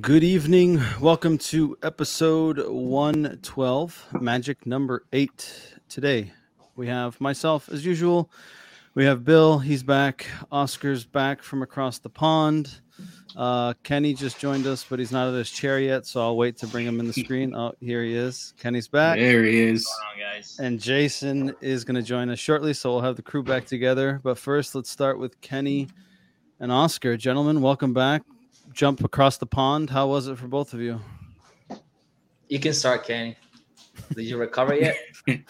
Good evening. Welcome to episode 112, magic number 8. Today we have myself as usual. We have Bill. He's back. Oscar's back from across the pond. Kenny just joined us, but he's not at his chair yet, so I'll wait to bring him in the screen. Oh, here he is. Kenny's back. There he is. And Jason is going to join us shortly, so we'll have the crew back together. But first, let's start with Kenny and Oscar. Gentlemen, welcome back. Jump across the pond. How was it for both of you? You can start, Kenny. Did you recover yet? I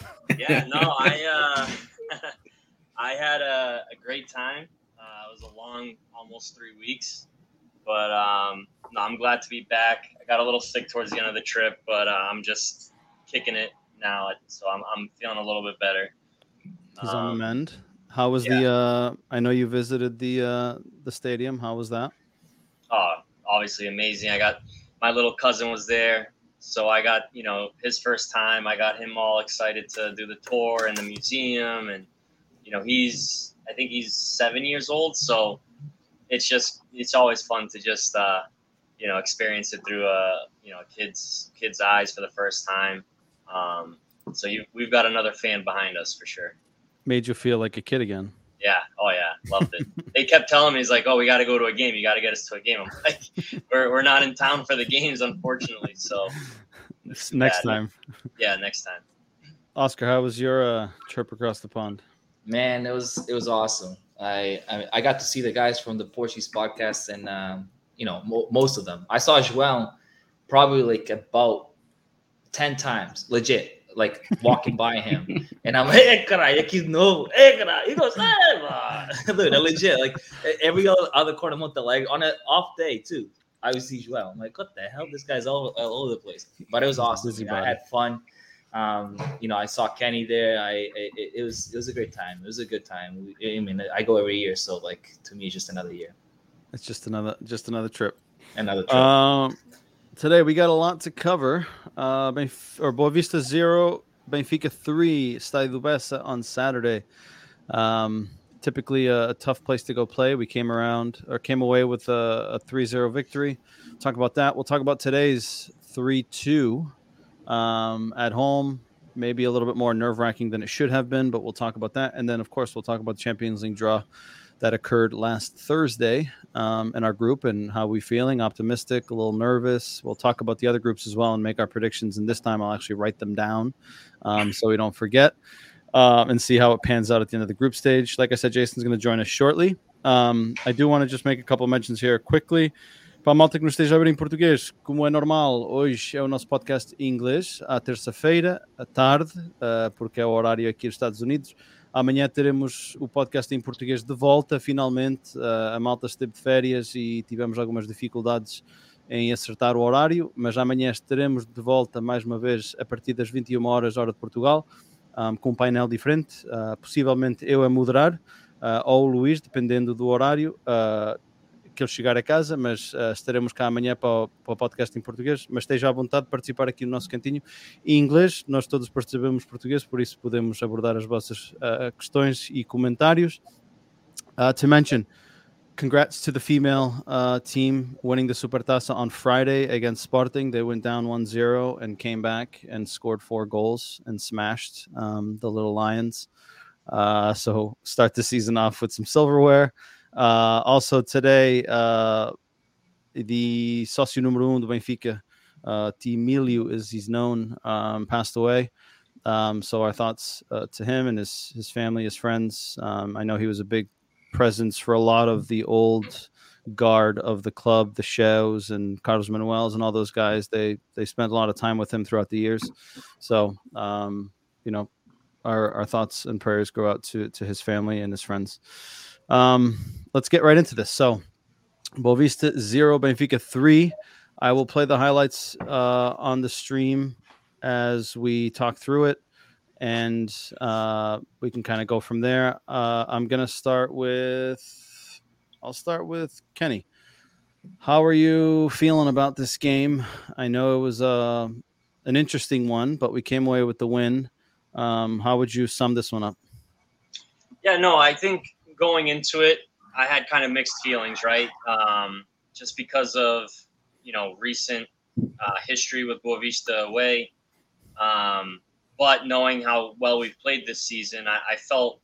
had a great time. It was a long, almost 3 weeks. But no, I'm glad to be back. I got a little sick towards the end of the trip, but I'm just kicking it now. So I'm feeling a little bit better. He's on the mend. How was the I know you visited the stadium. How was that? Oh, obviously amazing. I got my little cousin was there. So I got, his first time. I got him all excited to do the tour and the museum. And, he's 7 years old. So it's always fun to just, experience it through, kid's eyes for the first time. So we've got another fan behind us for sure. Made you feel like a kid again. Yeah. Oh yeah. Loved it. They kept telling me, he's like, oh, we got to go to a game. You got to get us to a game. I'm like, we're not in town for the games, unfortunately. So next time. Yeah. Next time. Oscar, how was your trip across the pond? Man, it was awesome. I got to see the guys from the Portuguese podcast and, most of them. I saw João probably like about 10 times, legit. Like walking by him, and I'm like, "Hey, cara, aqui novo, hey, cara." He goes, "Hey, dude, legit." Like every other corner month, like on an off day too, I would see João. I'm like, "What the hell? This guy's all over the place." But it was awesome. I had fun. I saw Kenny there. It was a great time. It was a good time. I go every year, so like to me, it's just another year. It's just another trip. Another trip. Today we got a lot to cover. Boavista 0, Benfica 3, Estádio Bessa on Saturday. Typically a tough place to go play. We came away with a 3-0 victory. Talk about that. We'll talk about today's 3-2 at home. Maybe a little bit more nerve-wracking than it should have been, but we'll talk about that. And then, of course, we'll talk about the Champions League draw that occurred last Thursday in our group and how we're feeling, optimistic, a little nervous. We'll talk about the other groups as well and make our predictions. And this time I'll actually write them down so we don't forget and see how it pans out at the end of the group stage. Like I said, Jason's going to join us shortly. I do want to just make a couple of mentions here quickly. Para a malta que nos esteja a ouvir em português, como é normal, hoje é o nosso podcast em inglês, à terça-feira, à tarde, porque é o horário aqui dos Estados Unidos. Amanhã teremos o podcast em português de volta, finalmente. A malta esteve de férias e tivemos algumas dificuldades em acertar o horário, mas amanhã estaremos de volta mais uma vez a partir das 21 horas, hora de Portugal, com painel diferente, possivelmente eu a moderar, ou o Luís, dependendo do horário que ele chegar a casa, mas estaremos cá amanhã para o podcast em português, mas esteja à vontade de participar aqui no nosso cantinho. Em inglês, nós todos percebemos português, por isso podemos abordar as vossas questões e comentários. To mention, congrats to the female team winning the Supertaça on Friday against Sporting. They went down 1-0 and came back and scored 4 goals and smashed the Little Lions. So start the season off with some silverware. Also today, the sócio número 1 do Benfica, Timilio, as he's known, passed away. So our thoughts to him and his family, his friends. I know he was a big presence for a lot of the old guard of the club, the Cheos and Carlos Manuels and all those guys. They spent a lot of time with him throughout the years. So, our thoughts and prayers go out to his family and his friends. Let's get right into this. So, Boavista 0, Benfica 3. I will play the highlights on the stream as we talk through it, and we can kind of go from there. I'm going to start with Kenny. How are you feeling about this game? I know it was an interesting one, but we came away with the win. How would you sum this one up? Yeah, no, I think going into it, I had kind of mixed feelings, right? Just because of you know, recent history with Boavista away. But knowing how well we've played this season, I felt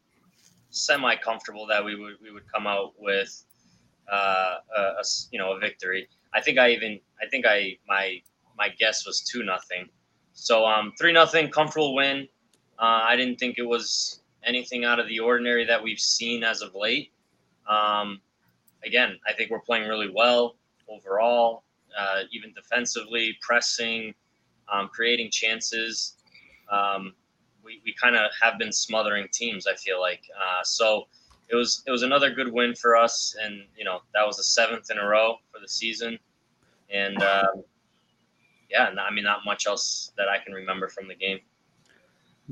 semi-comfortable that we would come out with a victory. My guess was 2-0. So 3-0, comfortable win. I didn't think it was anything out of the ordinary that we've seen as of late. Again, I think we're playing really well overall, even defensively, pressing, creating chances. We kind of have been smothering teams, I feel like. So it was another good win for us, and that was the 7th in a row for the season. And not much else that I can remember from the game.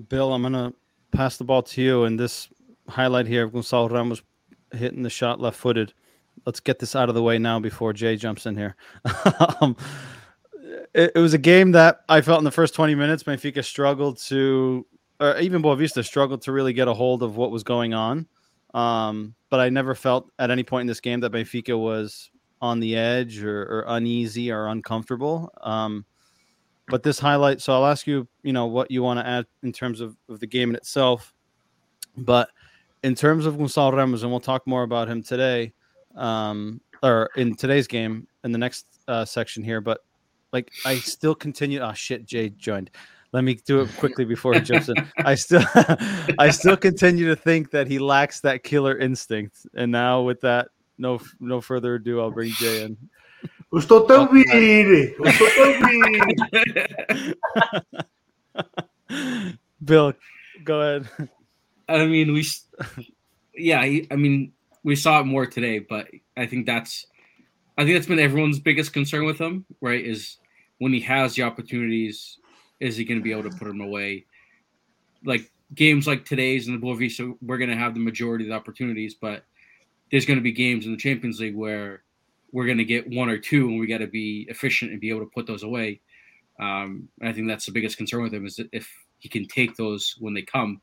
Bill, I'm gonna pass the ball to you, and this highlight here of Gonçalo Ramos hitting the shot left-footed. Let's get this out of the way now before Jay jumps in here. It was a game that I felt in the first 20 minutes, Benfica struggled to, or even Boavista struggled to really get a hold of what was going on. But I never felt at any point in this game that Benfica was on the edge or uneasy or uncomfortable. But this highlight, so I'll ask you, what you want to add in terms of the game in itself. But in terms of Gonçalo Ramos, and we'll talk more about him today, or in today's game in the next section here. But I still continue. Oh shit, Jay joined. Let me do it quickly before he jumps in. I still continue to think that he lacks that killer instinct. And now with that, no further ado, I'll bring Jay in. Bill, go ahead. I mean, we saw it more today, but I think that's been everyone's biggest concern with him, right? Is when he has the opportunities, is he going to be able to put them away? Like games like today's and the Boavista, we're going to have the majority of the opportunities, but there's going to be games in the Champions League where we're going to get one or two, and we got to be efficient and be able to put those away. I think that's the biggest concern with him, is if he can take those when they come.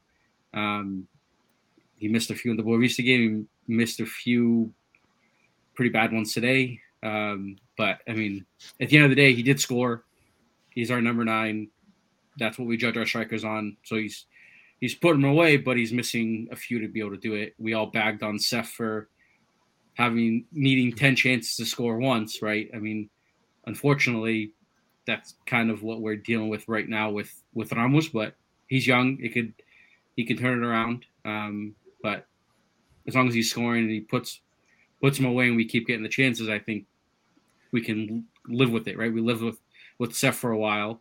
He missed a few in the Boavista game. He missed a few pretty bad ones today. But, at the end of the day, he did score. He's our number 9. That's what we judge our strikers on. So he's putting them away, but he's missing a few to be able to do it. We all bagged on Seth for needing 10 chances to score once, right? Unfortunately, that's kind of what we're dealing with right now with Ramos, but he's young. He can turn it around. But as long as he's scoring and he puts him away and we keep getting the chances, I think we can live with it, right? We lived with Seth for a while,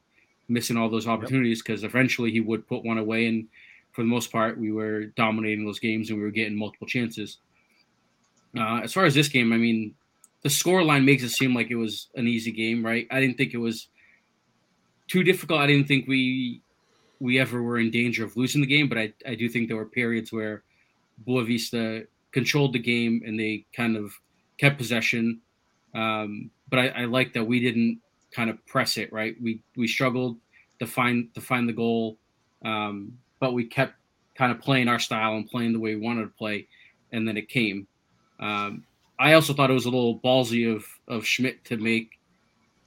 missing all those opportunities because eventually he would put one away, and for the most part, we were dominating those games and we were getting multiple chances. As far as this game, the scoreline makes it seem like it was an easy game, right? I didn't think it was too difficult. I didn't think we ever were in danger of losing the game, but I do think there were periods where Boavista controlled the game and they kind of kept possession. But I like that we didn't kind of press it, right? We struggled to find the goal, but we kept kind of playing our style and playing the way we wanted to play, and then it came. I also thought it was a little ballsy of Schmidt to make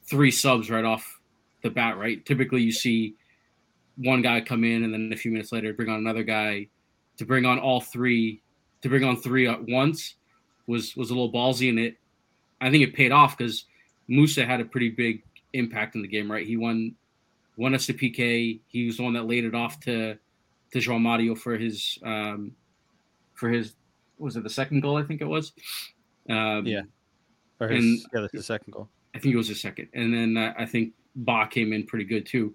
3 subs right off the bat, right? Typically you see one guy come in and then a few minutes later bring on another guy. To bring on all 3, to bring on 3 at once was a little ballsy, and I think it paid off because Musa had a pretty big impact in the game, right? He won us to PK. He was the one that laid it off to João Mário for his was it the second goal? I think it was. That's the second goal. I think it was the second. And then I think Ba came in pretty good too.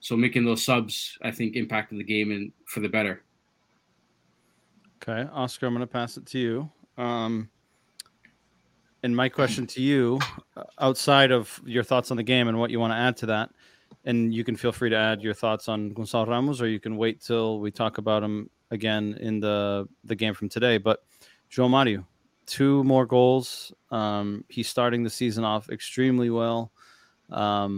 So making those subs, I think, impacted the game and for the better. Okay, Oscar, I'm going to pass it to you. And my question to you, outside of your thoughts on the game and what you want to add to that, and you can feel free to add your thoughts on Gonçalo Ramos, or you can wait till we talk about him again in the game from today. But João Mário, 2 more goals. He's starting the season off extremely well. I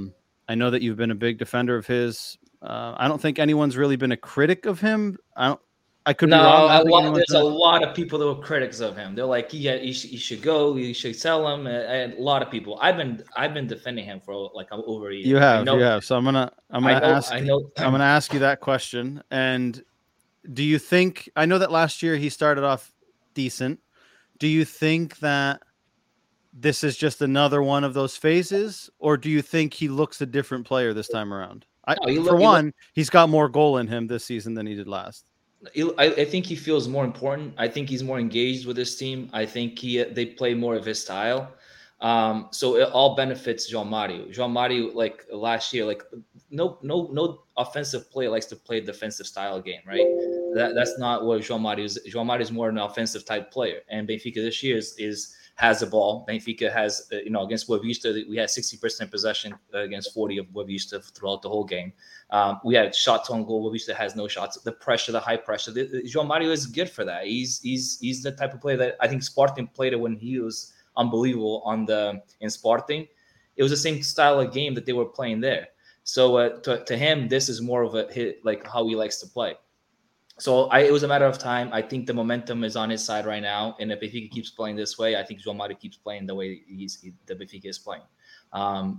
know that you've been a big defender of his. I don't think anyone's really been a critic of him. I don't, I could be wrong. There's a lot of people that were critics of him. They're like, yeah, you should go. You should sell him. And a lot of people. I've been defending him for like over a year. You have. So I'm gonna ask you that question. And do you think? I know that last year he started off decent. Do you think that this is just another one of those phases, or do you think he looks a different player this time around? He's got more goal in him this season than he did last. I think he feels more important. I think he's more engaged with his team. I think they play more of his style. So it all benefits João Mário. João Mário, like last year, like no offensive player likes to play defensive style game, right? That's not what João Mário is. João Mário is more an offensive type player. And Benfica this year has the ball. Benfica has, against Boavista, we had 60% possession against 40 of Boavista throughout the whole game. We had shots on goal. Boavista has no shots. The pressure, the high pressure. João Mário is good for that. He's the type of player that I think Sporting played it when he was unbelievable in Sporting. It was the same style of game that they were playing there. So to him, this is more of a hit, like how he likes to play. So it was a matter of time. I think the momentum is on his side right now. And if Benfica keeps playing this way, I think João Mário keeps playing the way the Benfica is playing.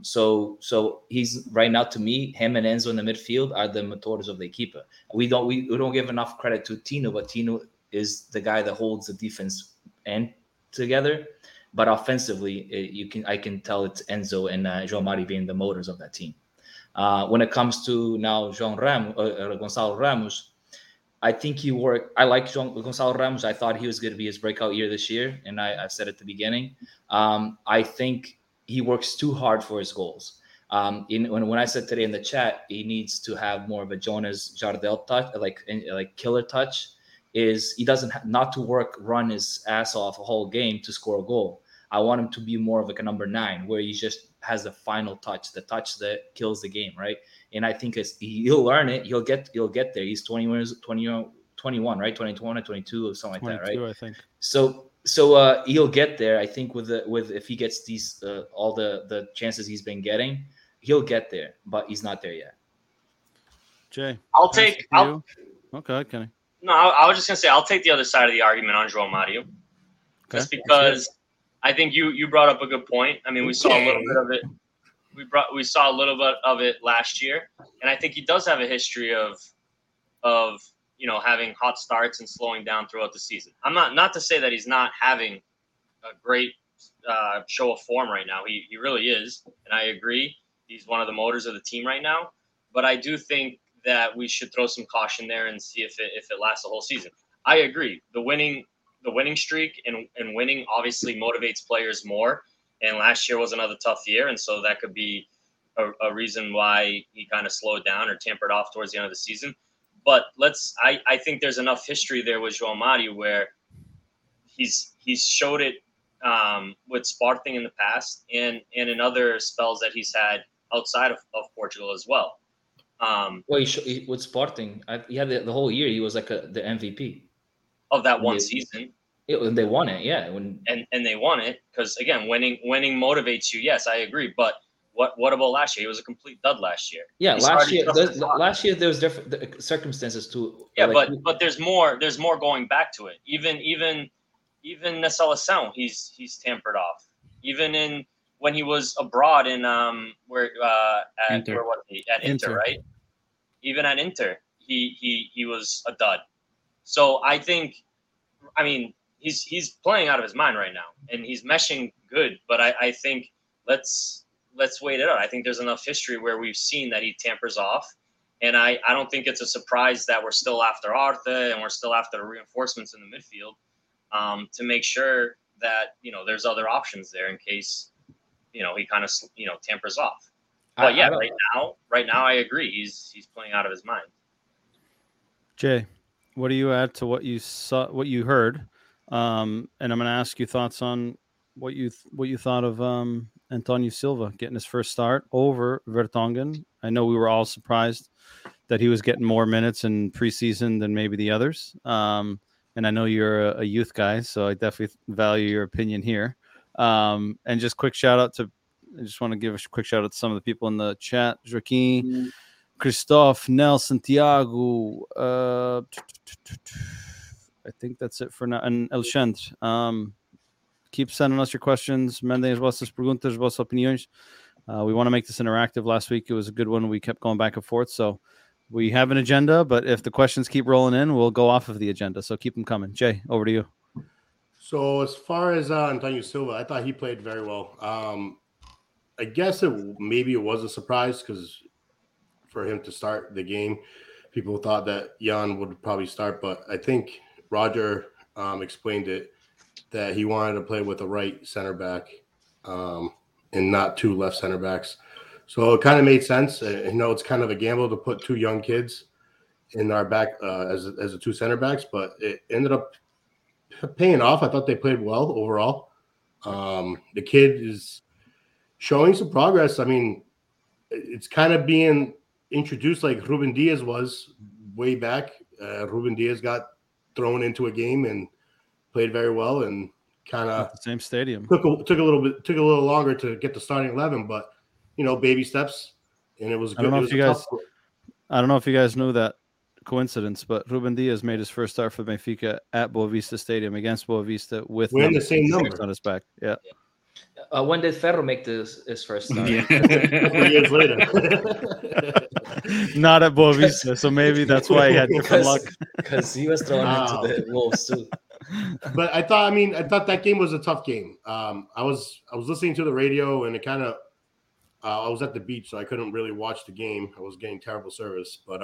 So he's right now, to me, him and Enzo in the midfield are the motors of the keeper. We don't give enough credit to Tino, but Tino is the guy that holds the defense end together. But offensively, I can tell it's Enzo and João Mário being the motors of that team. When it comes to now Gonçalo Ramos, I think he worked. I like Gonçalo Ramos. I thought he was going to be his breakout year this year, and I said at the beginning. I think he works too hard for his goals. When I said today in the chat, he needs to have more of a Jonas Jardel touch, like killer touch. He doesn't have not to run his ass off a whole game to score a goal. I want him to be more of like a number 9, where he just has the final touch, the touch that kills the game, right? And I think he'll learn it. He'll get there. He's 21, right? 21 or 22 or something like that, right? I think. So he'll get there. I think with if he gets these all the chances he's been getting, he'll get there. But he's not there yet. Jay, okay, Kenny. No, I was just gonna say I'll take the other side of the argument on João Mário, okay. Just because. I think you brought up a good point. I mean, we saw a little bit of it. We saw a little bit of it last year, and I think he does have a history of having hot starts and slowing down throughout the season. I'm not to say that he's not having a great show of form right now. He really is, and I agree. He's one of the motors of the team right now. But I do think that we should throw some caution there and see if it lasts the whole season. I agree. The winning streak and winning obviously motivates players more. And last year was another tough year. And so that could be a reason why he kind of slowed down or tampered off towards the end of the season. But I think there's enough history there with João Mário where he's showed it with Sporting in the past and in other spells that he's had outside of Portugal as well. With Sporting, the whole year he was like the MVP. Of that one season. They won it, yeah. And they won it because, again, winning motivates you. Yes, I agree. But what about last year? It was a complete dud last year. Yeah, last year there was different circumstances too. Yeah, but there's more going back to it. Even na seleção, he's tampered off. Even in when he was abroad in Inter, right? Even at Inter, he was a dud. So I think, he's playing out of his mind right now, and he's meshing good. But I think let's wait it out. I think there's enough history where we've seen that he tampers off, and I don't think it's a surprise that we're still after Arthur and we're still after reinforcements in the midfield to make sure that there's other options there in case he kind of tampers off. But right now I agree he's playing out of his mind. Jay. What do you add to what you saw, what you heard? And I'm going to ask you thoughts on what you thought of Antonio Silva getting his first start over Vertonghen. I know we were all surprised that he was getting more minutes in preseason than maybe the others. And I know you're a youth guy, so I definitely value your opinion here. And just quick shout out to, I just want to give a quick shout out to some of the people in the chat. Joaquin, Christoph, Nelson, Tiago. I think that's it for now. And Alexandre, keep sending us your questions. Mandem as vossas perguntas, as vossas opiniões. We want to make this interactive. Last week, it was a good one. We kept going back and forth. So we have an agenda, but if the questions keep rolling in, we'll go off of the agenda. So keep them coming. Jay, over to you. So as far as Antonio Silva, I thought he played very well. I guess it was a surprise because for him to start the game, people thought that Jan would probably start, but I think Roger explained it that he wanted to play with a right center back and not two left center backs. So it kind of made sense. You know, it's kind of a gamble to put two young kids in our back as the two center backs, but it ended up paying off. I thought they played well overall. The kid is showing some progress. I mean, it's kind of being introduced like Ruben Dias was way back. Ruben Dias got thrown into a game and played very well and kind of the same stadium took a little longer to get the starting 11, but you know, baby steps, and it was good. I don't know if you guys knew that coincidence, but Ruben Dias made his first start for Benfica at Boavista Stadium against Boavista with wearing the same number on his back. Yeah. When did Ferro make his first start? Yeah. 3 years later. Not at Boavista, so maybe that's why he had different luck. Because he was thrown into the wolves too. But I thought that game was a tough game. I was listening to the radio, and it kind of I was at the beach, so I couldn't really watch the game. I was getting terrible service, but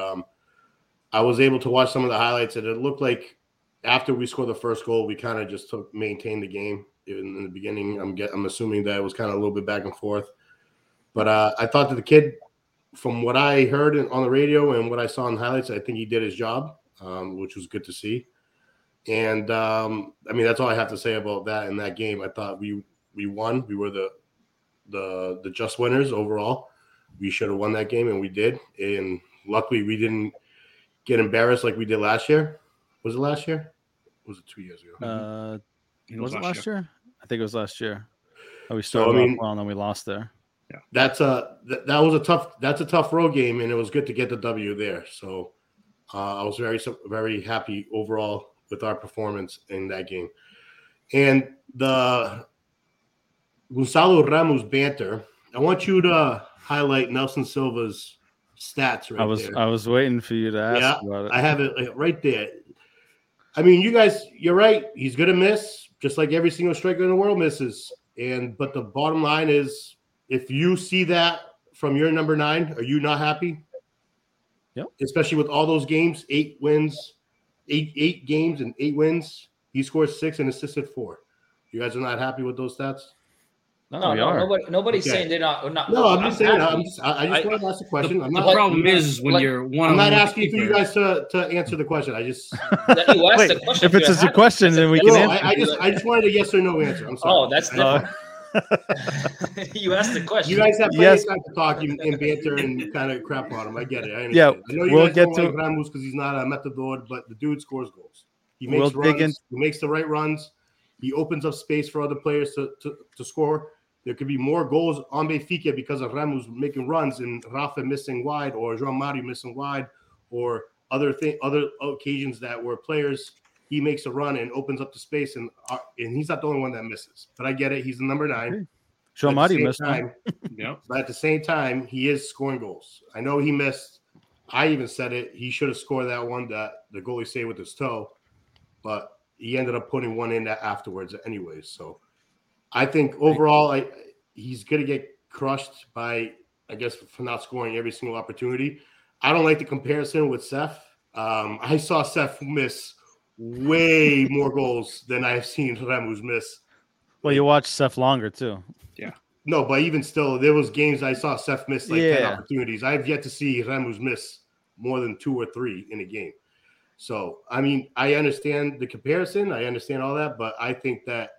I was able to watch some of the highlights, and it looked like after we scored the first goal, we kind of just maintained the game. Even in the beginning, I'm assuming that it was kind of a little bit back and forth. But I thought that the kid, from what I heard on the radio and what I saw in the highlights, I think he did his job, which was good to see. And, that's all I have to say about that in that game. I thought we won. We were the just winners overall. We should have won that game, and we did. And luckily, we didn't get embarrassed like we did last year. Was it last year? Was it 2 years ago? Was it last year? I think it was last year. We started well, and then we lost there. Yeah, that's a tough road game, and it was good to get the W there. So I was very, very happy overall with our performance in that game. And the Gonçalo Ramos banter, I want you to highlight Nelson Silva's stats right there. I was waiting for you to ask about it. I have it right there. I mean, you guys, you're right. He's going to miss, just like every single striker in the world misses. But the bottom line is, if you see that from your number 9, are you not happy? Yep. Especially with all those games, 8 games and 8 wins. He scored 6 and assisted 4. You guys are not happy with those stats? No, we are. Nobody's saying they're not. No, I'm just saying. I just want to ask a question. The problem is when you're one. I'm not asking for you guys to answer the question. I just. If it's just a question, then we can answer. I just wanted a yes or no answer. I'm sorry. Oh, that's different. You asked the question. You guys have plenty of time to talk and banter and kind of crap on him. I get it. I understand. Yeah, I know we'll get to Ramos because he's not a matador, but the dude scores goals. He makes runs. He makes the right runs. He opens up space for other players to score. There could be more goals on Benfica because of Ramos making runs and Rafa missing wide or João Mário missing wide or other occasions that where players, he makes a run and opens up the space, and he's not the only one that misses. But I get it. He's the number 9. João Mário missed time. Yeah. But at the same time, he is scoring goals. I know he missed. I even said it. He should have scored that one that the goalie saved with his toe. But he ended up putting one in afterwards anyways. So I think overall he's going to get crushed by, I guess, for not scoring every single opportunity. I don't like the comparison with Seth. I saw Seth miss way more goals than I've seen Ramos miss. Well, you watched Seth longer too. Yeah. No, but even still, there was games I saw Seth miss 10 opportunities. I've yet to see Ramos miss more than 2 or 3 in a game. So, I understand the comparison. I understand all that. But I think that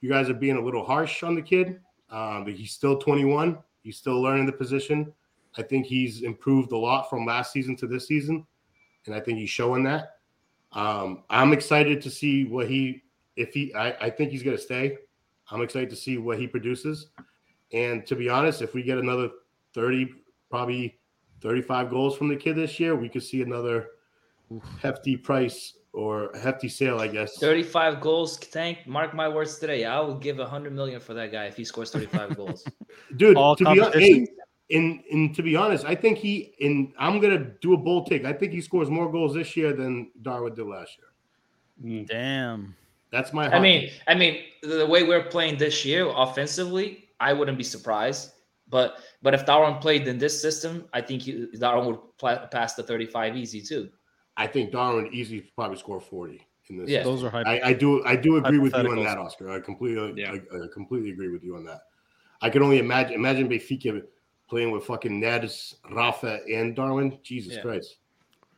you guys are being a little harsh on the kid. But he's still 21. He's still learning the position. I think he's improved a lot from last season to this season. And I think he's showing that. I'm excited to see what I think he's going to stay. I'm excited to see what he produces. And to be honest, if we get another 30, probably 35 goals from the kid this year, we could see another hefty price or hefty sale, I guess. 35 goals, tank. Mark my words today. I will give $100 million for that guy if he scores 35 goals. Dude, to be honest, I think I'm going to do a bold take. I think he scores more goals this year than Darwin did last year. Damn. That's my heart. I mean, the way we're playing this year offensively, I wouldn't be surprised. But if Darwin played in this system, I think Darwin would pass the 35 easy too. I think Darwin easy probably score 40 in this. Yeah, those are I do agree with you on that, Oscar. I completely agree with you on that. I can only imagine Benfica playing with fucking Neres, Rafa, and Darwin. Jesus Christ.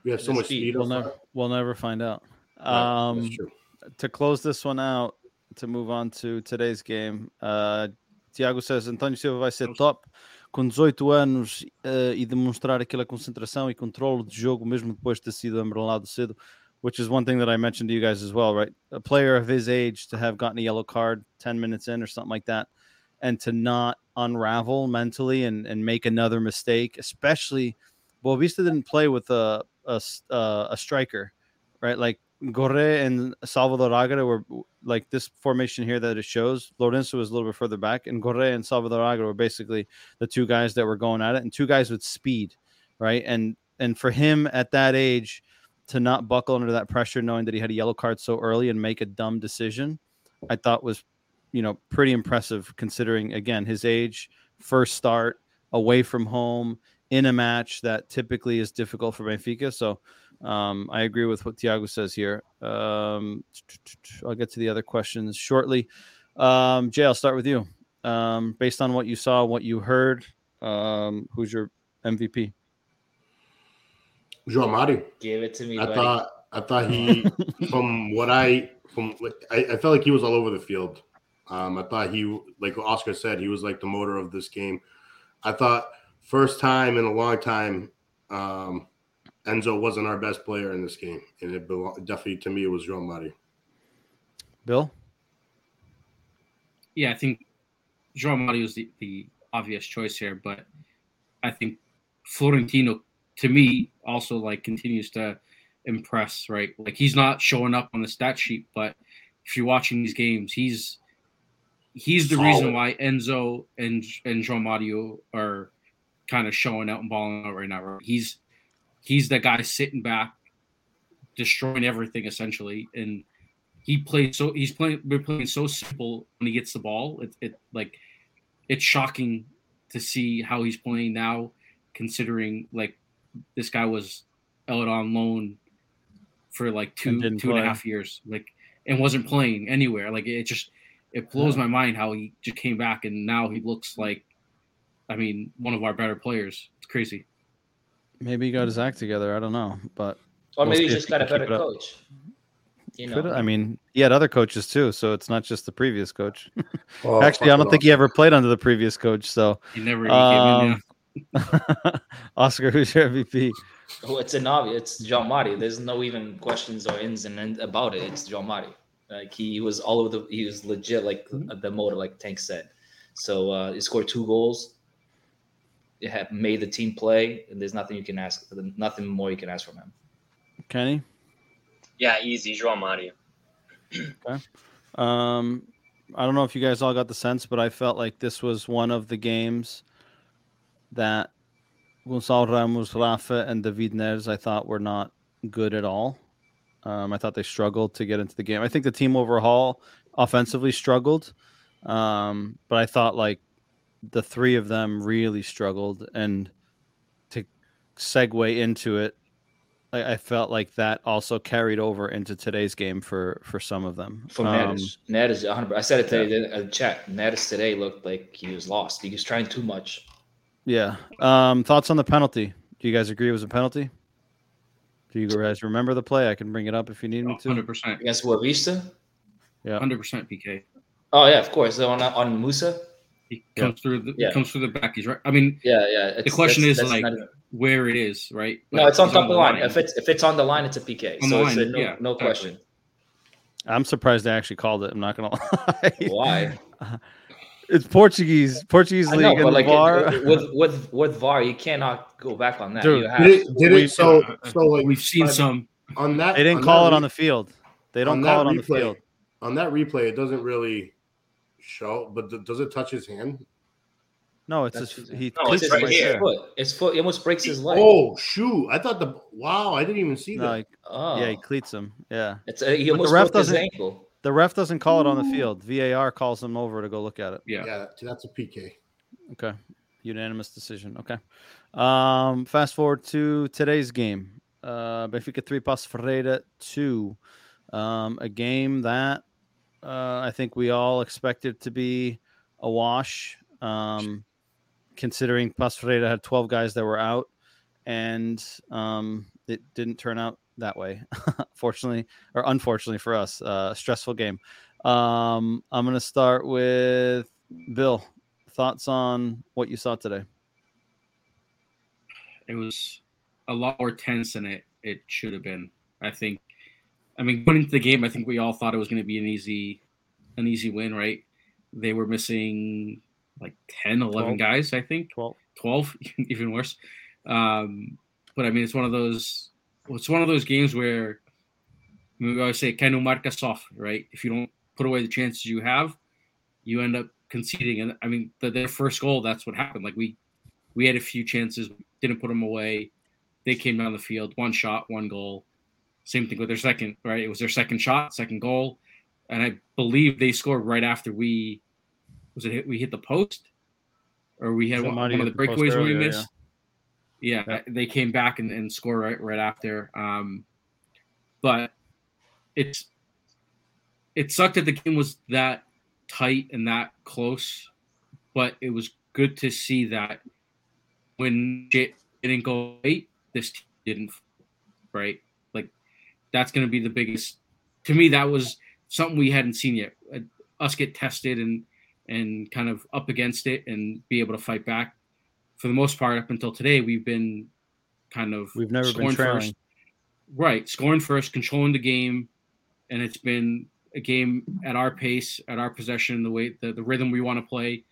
We have so much speed. We'll never find out. That's true. To close this one out, to move on to today's game, Tiago says, António Silva vai ser top. Com 18 anos e demonstrar aquela concentração e controle de jogo, mesmo depois de ter sido amarelado cedo, which is one thing that I mentioned to you guys as well, right? A player of his age to have gotten a yellow card 10 minutes in or something like that, and to not unravel mentally and make another mistake, especially Boavista didn't play with a striker, right? Like Gorre and Salvador Agüero were like this formation here that it shows. Lourenço was a little bit further back, and Gorre and Salvador Agüero were basically the two guys that were going at it, and two guys with speed, right? And for him at that age to not buckle under that pressure, knowing that he had a yellow card so early and make a dumb decision, I thought was, you know, pretty impressive considering, again, his age, first start, away from home, in a match that typically is difficult for Benfica. So I agree with what Tiago says here. I'll get to the other questions shortly. Jay, I'll start with you. Based on what you saw, what you heard, who's your MVP? João Mário. Give it to me, buddy. I thought he, I felt like he was all over the field. I thought he, like Oscar said, he was like the motor of this game. I thought first time in a long time, Enzo wasn't our best player in this game, and it definitely, to me, it was João Mário. Bill? Yeah, I think João Mário is the obvious choice here, but I think Florentino, to me, also like continues to impress, right? Like he's not showing up on the stat sheet, but if you're watching these games, he's the reason why Enzo and João Mário are kind of showing out and balling out right now. Right? He's the guy sitting back, destroying everything essentially, and We're playing so simple when he gets the ball. It's shocking to see how he's playing now, considering like this guy was out on loan for like two and a half years, like and wasn't playing anywhere. Like it blows my mind how he just came back and now he looks like, I mean, one of our better players. It's crazy. Maybe he got his act together. I don't know, but or maybe he just got a better coach. You know, I mean, he had other coaches too, so it's not just the previous coach. Oh, actually, I don't think he ever played under the previous coach, so he never. Oscar, who's your MVP? Oh, it's an obvious. It's João Mário. There's no even questions or ins and outs about it. It's João Mário. Like he was legit, like the motor, like Tank said. So he scored 2 goals. It had made the team play, and there's nothing more you can ask from him. Kenny? Yeah, easy, João Mário. Okay. I don't know if you guys all got the sense, but I felt like this was one of the games that Gonçalo Ramos, Rafa, and David Neres I thought were not good at all. I thought they struggled to get into the game. I think the team overhaul offensively struggled, but I thought like the three of them really struggled, and to segue into it, I felt like that also carried over into today's game for some of them. For Neres, 100%. I said it today in chat. Neres today looked like he was lost. He was trying too much. Yeah. Thoughts on the penalty? Do you guys agree it was a penalty? Do you guys remember the play? I can bring it up if you need me to. 100%. Against Boavista? Yeah. 100% PK. Oh yeah, of course. On Musa. He comes through. Comes through the back. He's right. I mean, the question is like where it is, right? Like, no, it's on top of the line. If it's on the line, it's a PK. No question. I'm surprised they actually called it. I'm not gonna lie. Why? It's Portuguese league. I know, and like VAR. With VAR, you cannot go back on that. Dude, you have we've seen some on that. They didn't call it on the field. They don't call it on the field. On that replay, it doesn't really show, but does it touch his hand? No, it's right here. His foot. It almost breaks his leg. Oh shoot! I thought I didn't even see that. Yeah, he cleats him. Yeah, he almost broke his ankle. The ref doesn't call it on the field. VAR calls them over to go look at it. Yeah, that's a PK. Okay, unanimous decision. Okay, fast forward to today's game. Benfica 3, Passo Ferreira 2. A game that I think we all expected to be a wash. Considering Passo Ferreira had 12 guys that were out, and it didn't turn out that way, fortunately or unfortunately for us. Stressful game. I'm going to start with Bill. Thoughts on what you saw today? It was a lot more tense than it should have been. Going into the game, I think we all thought it was going to be an easy win, right? They were missing like 10, 11 guys, I think. 12, even worse. But I mean, it's one of those games where we always say, "Cano marca soft," right? If you don't put away the chances you have, you end up conceding. And I mean, their first goal, that's what happened. Like we had a few chances, didn't put them away. They came down the field, one shot, one goal. Same thing with their second, right? It was their second shot, second goal. And I believe they scored right after we hit the post, or we had one of the breakaways we missed. Yeah, they came back and scored right after. But it sucked that the game was that tight and that close, but it was good to see that when shit didn't go right, this team didn't, right? Like, that's going to be the biggest – to me, that was something we hadn't seen yet. Us get tested and kind of up against it and be able to fight back. For the most part, up until today, we've never been trailing. First. Right, scoring first, controlling the game, and it's been a game at our pace, at our possession, the way the rhythm we want to play.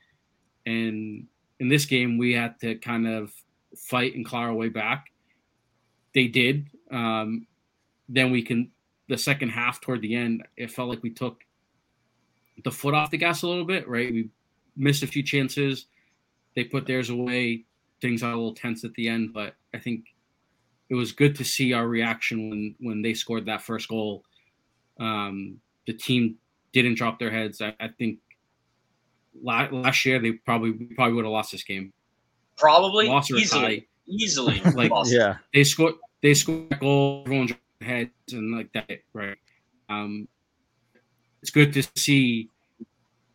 And in this game, we had to kind of fight and claw our way back. They did. Then the second half toward the end, it felt like we took the foot off the gas a little bit. Right, we missed a few chances. They put theirs away. Things got a little tense at the end, but I think it was good to see our reaction when they scored that first goal. The team didn't drop their heads. I think last year they probably would have lost this game. Probably lost or easily, tie. Easily. Like lost. Yeah, they scored a goal. Everyone dropped their heads and like that, right? It's good to see,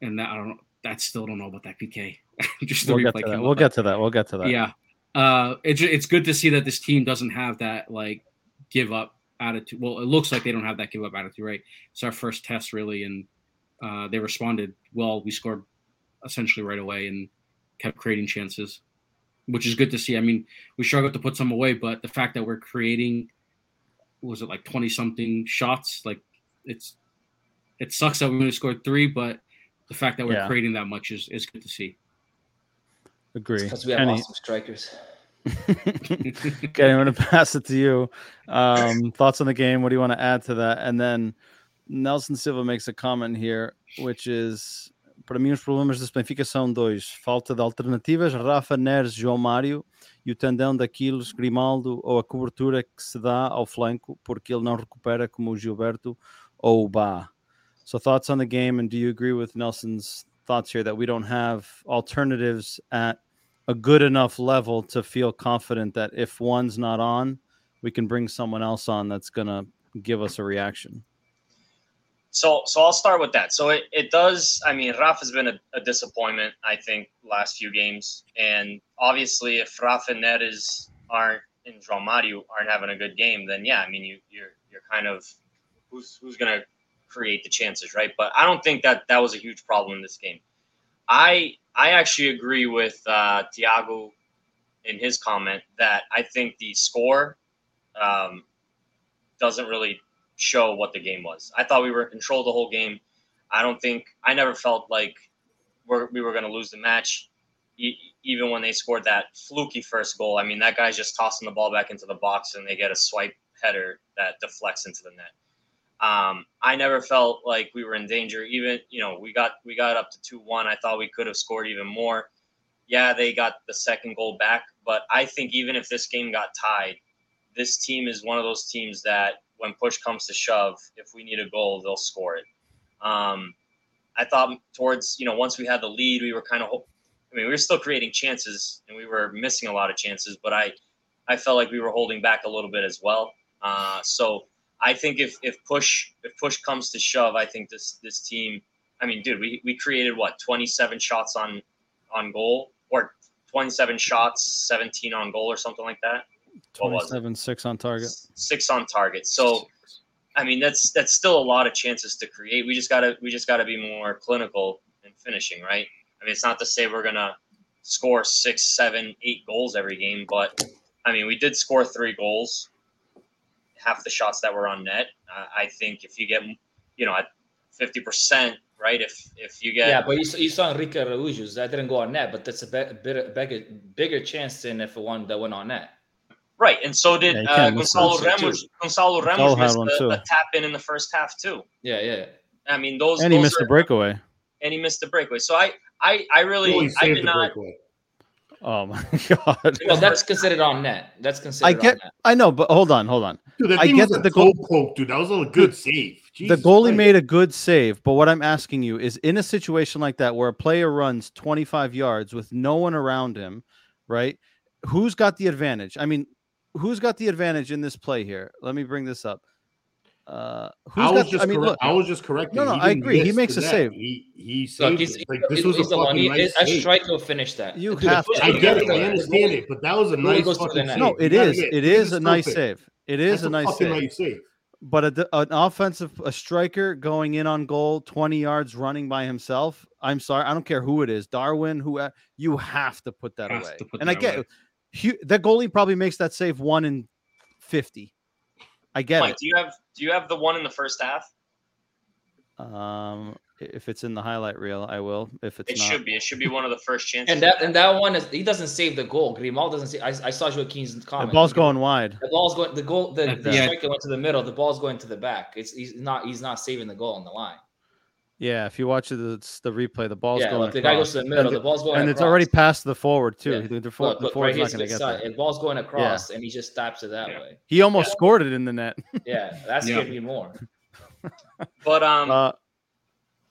and that, I don't know. I still don't know about that PK. We'll get to that. Yeah. It's good to see that this team doesn't have that, like, give up attitude. Well, it looks like they don't have that give up attitude, right? It's our first test, really, and they responded well. We scored essentially right away and kept creating chances, which is good to see. I mean, we struggled to put some away, but the fact that we're creating, was it like 20-something shots? Like, it sucks that we only scored 3, but the fact that we're creating that much is good to see. Agree. Because we have awesome strikers. Okay, I'm going to pass it to you. Thoughts on the game? What do you want to add to that? And then Nelson Silva makes a comment here, which is, para mim os problemas do Benfica são 2. Falta de alternativas, Rafa, Neres, João Mário e o tendão daqueles Grimaldo ou a cobertura que se dá ao flanco porque ele não recupera como o Gilberto ou o Bá. So thoughts on the game, and do you agree with Nelson's thoughts here that we don't have alternatives at a good enough level to feel confident that if one's not on, we can bring someone else on that's going to give us a reaction? So I'll start with that. So it does, I mean, Rafa's been a disappointment, I think, last few games. And obviously if Rafa and Neres and João Mário aren't having a good game, then yeah, I mean, you're kind of, who's going to create the chances, right? But I don't think that was a huge problem in this game. I actually agree with Thiago in his comment that I think the score doesn't really show what the game was. I thought we were in control the whole game. I never felt like we were going to lose the match, even when they scored that fluky first goal. I mean, that guy's just tossing the ball back into the box, and they get a swipe header that deflects into the net. I never felt like we were in danger. Even, you know, we got up to 2-1. I thought we could have scored even more. Yeah, they got the second goal back, but I think even if this game got tied, this team is one of those teams that when push comes to shove, if we need a goal, they'll score it. I thought towards, you know, once we had the lead, we were kind of, I mean, we were still creating chances and we were missing a lot of chances, but I felt like we were holding back a little bit as well. So I think if push comes to shove, I think this team, I mean, dude, we created what, 27 shots on goal, or 27 shots, 17 on goal or something like that. 27, 6 on target. 6 on target. So, I mean, that's still a lot of chances to create. We just gotta be more clinical in finishing, right? I mean, it's not to say we're gonna score 6, 7, 8 goals every game, but I mean, we did score 3 goals, half the shots that were on net. I think if you get, you know, at 50%, right? If you get, yeah, but you saw Enrique Araújo's that didn't go on net, but that's a bigger chance than if one that went on net. Right, and so did Gonçalo Ramos missed a tap in the first half too. Yeah. I mean, those. And he missed the breakaway. So I really, I did not. Breakaway. Oh my god! Well, that's considered on net. I know, but hold on. Dude, I get that the goal poke, dude. That was a good save. Jesus, the goalie made a good save, but what I'm asking you is, in a situation like that where a player runs 25 yards with no one around him, right? Who's got the advantage? I mean, who's got the advantage in this play here? Let me bring this up. I was just correcting. No, I agree. He makes a save. He saved. A striker finished that. You have to. I get it. I understand it. But that was a nice fucking save. No, it is. It is a nice save. It is a nice save. But a striker going in on goal, 20 yards, running by himself. I'm sorry, I don't care who it is, Darwin. You have to put that away. And I get that goalie probably makes that save 1 in 50. I get Mike, it. Do you have the one in the first half? If it's in the highlight reel, I will. If it's not. It should be one of the first chances. and that one is, he doesn't save the goal. Grimaldo doesn't save. I saw Joaquin's comment. The ball's going wide. The ball's going. The goal. The striker went to the middle. The ball's going to the back. He's not saving the goal on the line. Yeah, if you watch the replay, the ball's going. The guy goes to the middle. The ball's going, and across. It's already past the forward too. Yeah. The forward's not going to get that. The ball's going across, and he just taps it that way. He almost scored it in the net. That scared me more. But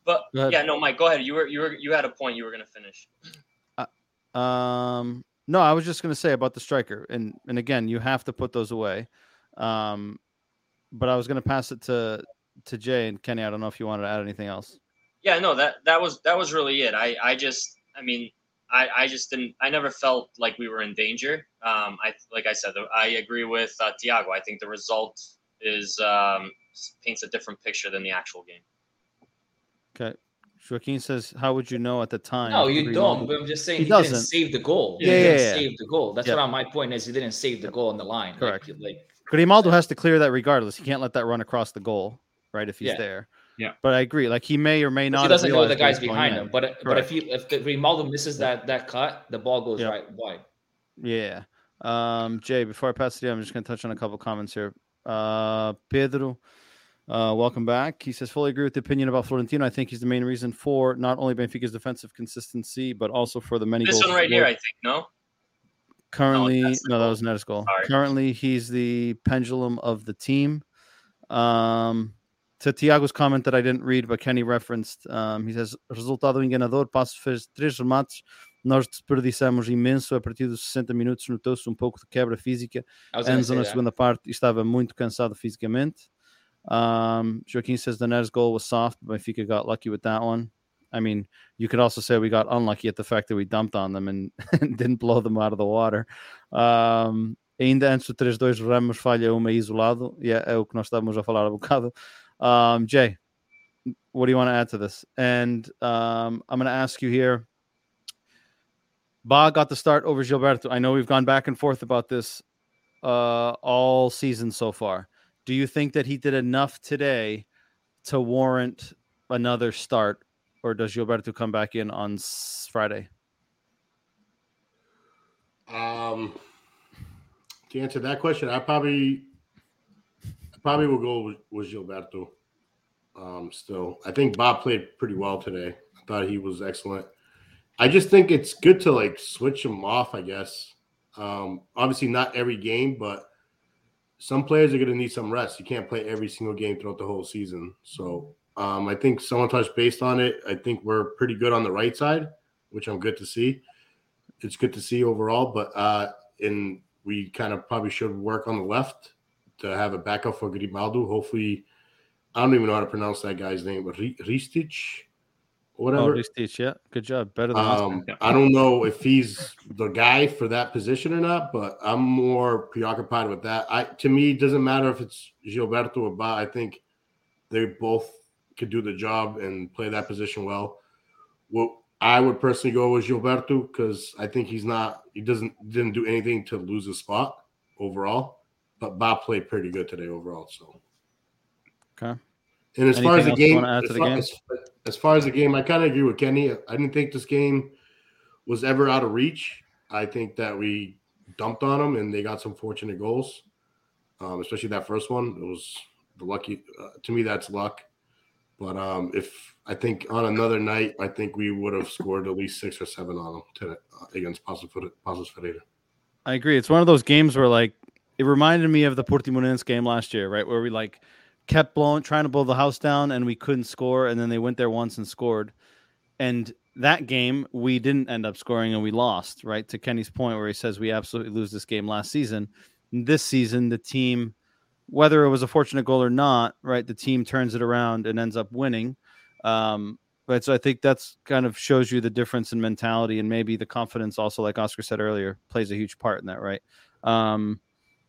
but yeah, no, Mike, go ahead. You had a point. You were going to finish. No, I was just going to say about the striker, and again, you have to put those away. But I was going to pass it to Jay and Kenny. I don't know if you wanted to add anything else. Yeah, no, that was really it. I never felt like we were in danger. Like I said, I agree with Thiago. I think the result is paints a different picture than the actual game. Okay. Joaquin says, how would you know at the time? No, you don't. But I'm just saying he didn't save the goal. He didn't save the goal. That's what my point is. He didn't save the goal on the line. Correct. Like Grimaldo has to clear that regardless. He can't let that run across the goal, right, if he's there. Yeah. But I agree. Like, he may or may not. He doesn't know the guy's behind him. But if Grimaldo misses that cut, the ball goes right wide. Yeah. Jay, before I pass it to you, I'm just going to touch on a couple comments here. Pedro. Welcome back. He says, fully agree with the opinion about Florentino. I think he's the main reason for not only Benfica's defensive consistency, but also for the many goals. This one right here, I think, no? That was Neres' goal. Sorry. Currently, he's the pendulum of the team. To Thiago's comment that I didn't read, but Kenny referenced, he says, resultado enganador, Passo fez 3 remates, nós desperdiçamos imenso a partir dos 60 minutos, notou-se pouco de quebra física. Enzo, na segunda parte, estava muito cansado fisicamente. Joaquin says the Neres goal was soft, but Benfica got lucky with that one. I mean, you could also say we got unlucky at the fact that we dumped on them and didn't blow them out of the water. Ainda antes do 3-2 Ramos falha isolado. Yeah, é o que nós estávamos a falar há bocado. Jay, what do you want to add to this? And I'm going to ask you here. Ba got the start over Gilberto. I know we've gone back and forth about this all season so far. Do you think that he did enough today to warrant another start or does Gilberto come back in on Friday? To answer that question, I probably will go with Gilberto. Still, I think Bob played pretty well today. I thought he was excellent. I just think it's good to like switch him off, I guess. Obviously not every game, but some players are going to need some rest. You can't play every single game throughout the whole season. So I think someone touched based on it. I think we're pretty good on the right side, which I'm good to see. It's good to see overall, but we kind of probably should work on the left to have a backup for Grimaldo. Hopefully, I don't even know how to pronounce that guy's name, but Ristic, whatever. Oh, Ristic, yeah. Good job. Better than us. I don't know if he's the guy for that position or not, but I'm more preoccupied with that. To me, it doesn't matter if it's Gilberto or Ba. I think they both could do the job and play that position well. I would personally go with Gilberto because I think he didn't do anything to lose his spot overall. But Bob played pretty good today overall. So okay. And as far as the game, I kind of agree with Kenny. I didn't think this game was ever out of reach. I think that we dumped on them and they got some fortunate goals, especially that first one. It was the lucky. To me, that's luck. But I think on another night, I think we would have scored at least 6 or 7 on them today, against Passos Ferreira. I agree. It's one of those games where, like, it reminded me of the Portimonense game last year, right, where we, like, kept trying to blow the house down, and we couldn't score, and then they went there once and scored. And that game, we didn't end up scoring, and we lost, right, to Kenny's point where he says we absolutely lose this game last season. And this season, the team, whether it was a fortunate goal or not, right, the team turns it around and ends up winning. Right, so I think that's kind of shows you the difference in mentality, and maybe the confidence also, like Oscar said earlier, plays a huge part in that, right?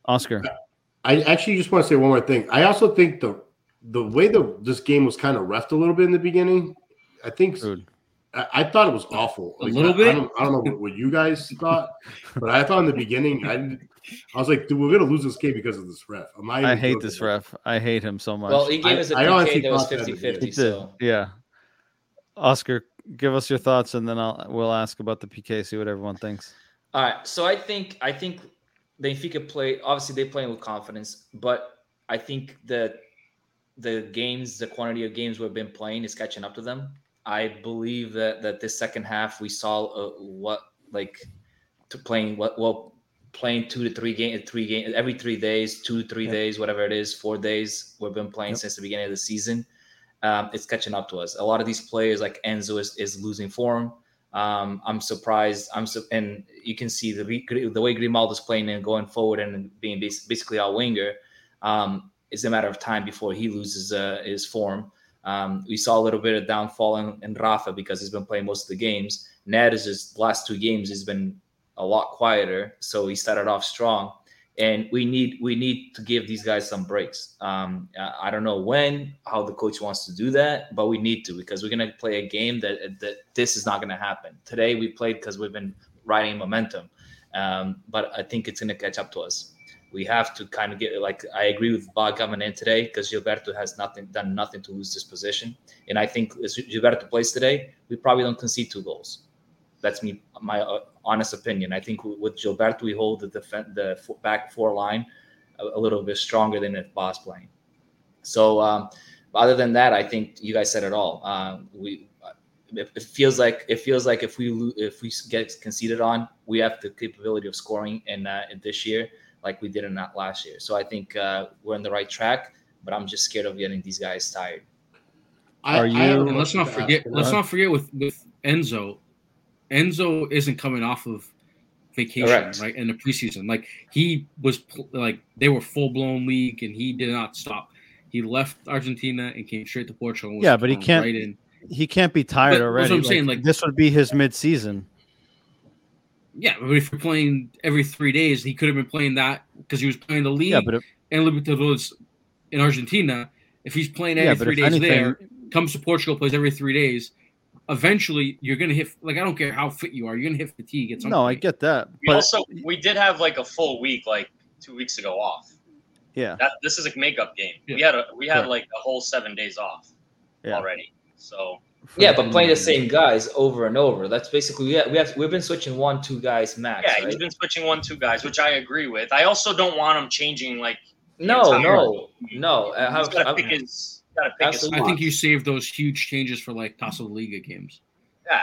Oscar. I actually just want to say one more thing. I also think the way this game was kind of reffed a little bit in the beginning, I think I thought it was awful. Like, a little bit? I don't know what you guys thought, but I thought in the beginning, I was like, dude, we're going to lose this game because of this ref. I hate this ref. I hate him so much. Well, he gave us a PK that was 50-50. So. Yeah. Oscar, give us your thoughts, and then we'll ask about the PK, see what everyone thinks. All right. So I think Benfica play – obviously, they're playing with confidence, but I think the quantity of games we've been playing is catching up to them. I believe that this second half we saw playing 2 to 3 games every 3 days, 2 to 3 days, whatever it is, 4 days we've been playing since the beginning of the season. It's catching up to us. A lot of these players, like Enzo, is losing form. I'm surprised. And you can see the way Grimaldo's playing and going forward and being basically our winger. It's a matter of time before he loses his form. We saw a little bit of downfall in Rafa because he's been playing most of the games. Neres, his last 2 games, has been a lot quieter, so he started off strong. And we need to give these guys some breaks. I don't know how the coach wants to do that, but we need to, because we're going to play a game that this is not going to happen. Today we played because we've been riding momentum, but I think it's going to catch up to us. We have to kind of get, like, I agree with Bob coming in today because Gilberto has done nothing to lose this position. And I think as Gilberto plays today, we probably don't concede 2 goals. That's my honest opinion. I think with Gilberto, we hold the back 4 line a little bit stronger than if Ba's playing. So other than that, I think you guys said it all. It feels like if we get conceded on, we have the capability of scoring in this year, like we did in that last year. So I think we're on the right track, but I'm just scared of getting these guys tired. Let's not forget with Enzo. Enzo isn't coming off of vacation, correct, right? In the preseason, like he was, like they were full blown league, and he did not stop. He left Argentina and came straight to Portugal. Yeah, but he can't. Right in. He can't be tired already. That's what I'm saying, like this would be his mid season. Yeah, but if you're playing every 3 days, he could have been playing that because he was playing the league and Libertadores in Argentina. If he's playing every 3 days there, comes to Portugal, plays every 3 days, eventually you're going to hit, like, I don't care how fit you are, you're going to hit fatigue at some point. No, I get that. But also, we did have, like, a full week, like, 2 weeks ago off. Yeah. This is a makeup game. Yeah. We had, like, a whole 7 days off already. So Yeah, but playing the same guys over and over. That's basically, yeah, we've been switching 1-2 guys max. Yeah, right? He's been switching 1-2 guys, which I agree with. I also don't want him changing like He's got to pick his. I think you save those huge changes for like Taça Liga games. Yeah.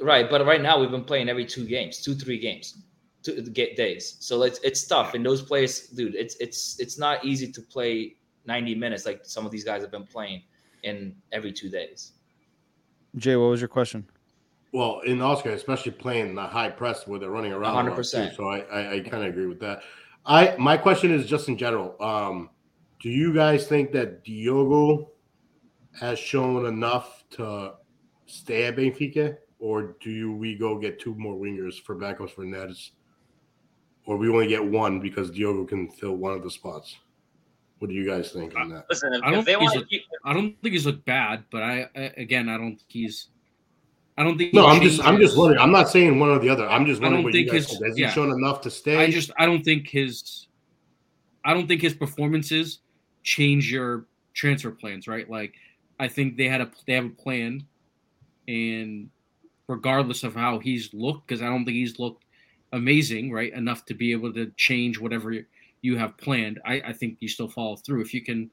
Right. But right now we've been playing every 2 games, 2-3 games, 2 days. So it's tough. And those players, dude, it's not easy to play 90 minutes like some of these guys have been playing in every 2 days. Jay, what was your question? Well, in Oscar, especially playing the high press where they're running around. 100%. So I kind of agree with that. My question is just in general. Do you guys think that Diogo has shown enough to stay at Benfica, or we go get 2 more wingers for backups for Neres, or we only get 1 because Diogo can fill 1 of the spots? What do you guys think on that? Listen, I don't think he's looked bad, but I'm just wondering. I'm not saying one or the other. I'm just wondering what you guys think. Has he shown enough to stay? I don't think his performances change your transfer plans, right? Like, I think they have a plan, and regardless of how he's looked, because I don't think he's looked amazing, right, enough to be able to change whatever you have planned. I think you still follow through. If you can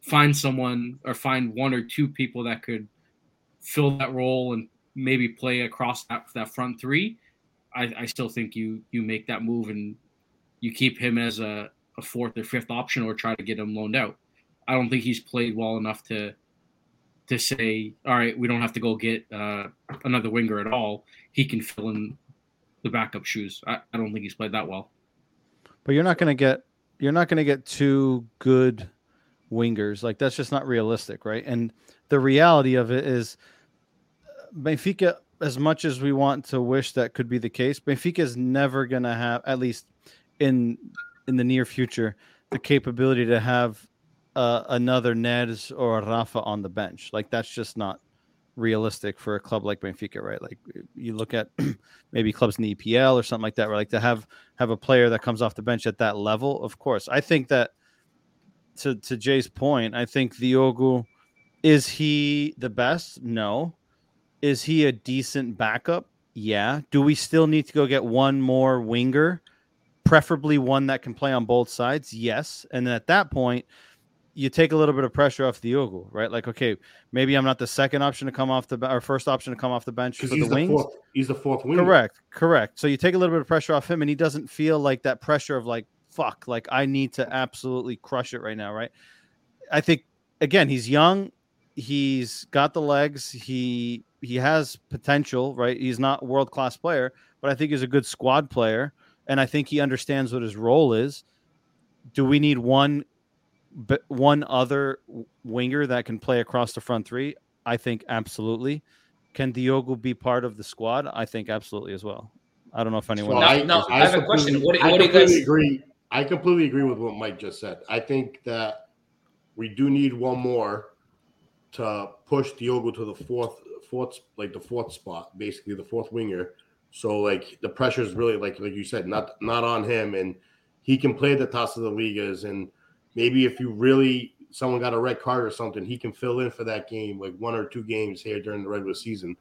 find someone or find 1 or 2 people that could fill that role and maybe play across that front 3, I still think you make that move and you keep him as a 4th or 5th option, or try to get him loaned out. I don't think he's played well enough to say, all right, we don't have to go get another winger at all. He can fill in the backup shoes. I don't think he's played that well. But you're not going to get 2 good wingers. Like, that's just not realistic, right? And the reality of it is, Benfica, as much as we want to wish that could be the case, Benfica is never going to have, at least in the near future, the capability to have another Neres or Rafa on the bench. Like, that's just not realistic for a club like Benfica, right? Like, you look at maybe clubs in the EPL or something like that, where like to have a player that comes off the bench at that level. Of course, I think that to Jay's point, I think Diogo, is he the best? No. Is he a decent backup? Yeah. Do we still need to go get 1 more winger? Preferably 1 that can play on both sides. Yes. And then at that point, you take a little bit of pressure off Diogo, right? Like, okay, maybe I'm not the second option to come off the or first option to come off the bench for the wings. He's the 4th winger. Correct. So you take a little bit of pressure off him, and he doesn't feel like that pressure of like, fuck, like I need to absolutely crush it right now, right? I think, again, he's young. He's got the legs. He has potential, right? He's not a world-class player, but I think he's a good squad player. And I think he understands what his role is. Do we need one other winger that can play across the front 3? I think absolutely. Can Diogo be part of the squad? I think absolutely as well. I don't know if anyone. I have a question. What do you guys agree? I completely agree with what Mike just said. I think that we do need 1 more to push Diogo to the fourth spot, basically the 4th winger. So, like, the pressure is really, like you said, not on him, and he can play the Taça de Ligas, and maybe if someone got a red card or something, he can fill in for that game, like 1 or 2 games here during the regular season.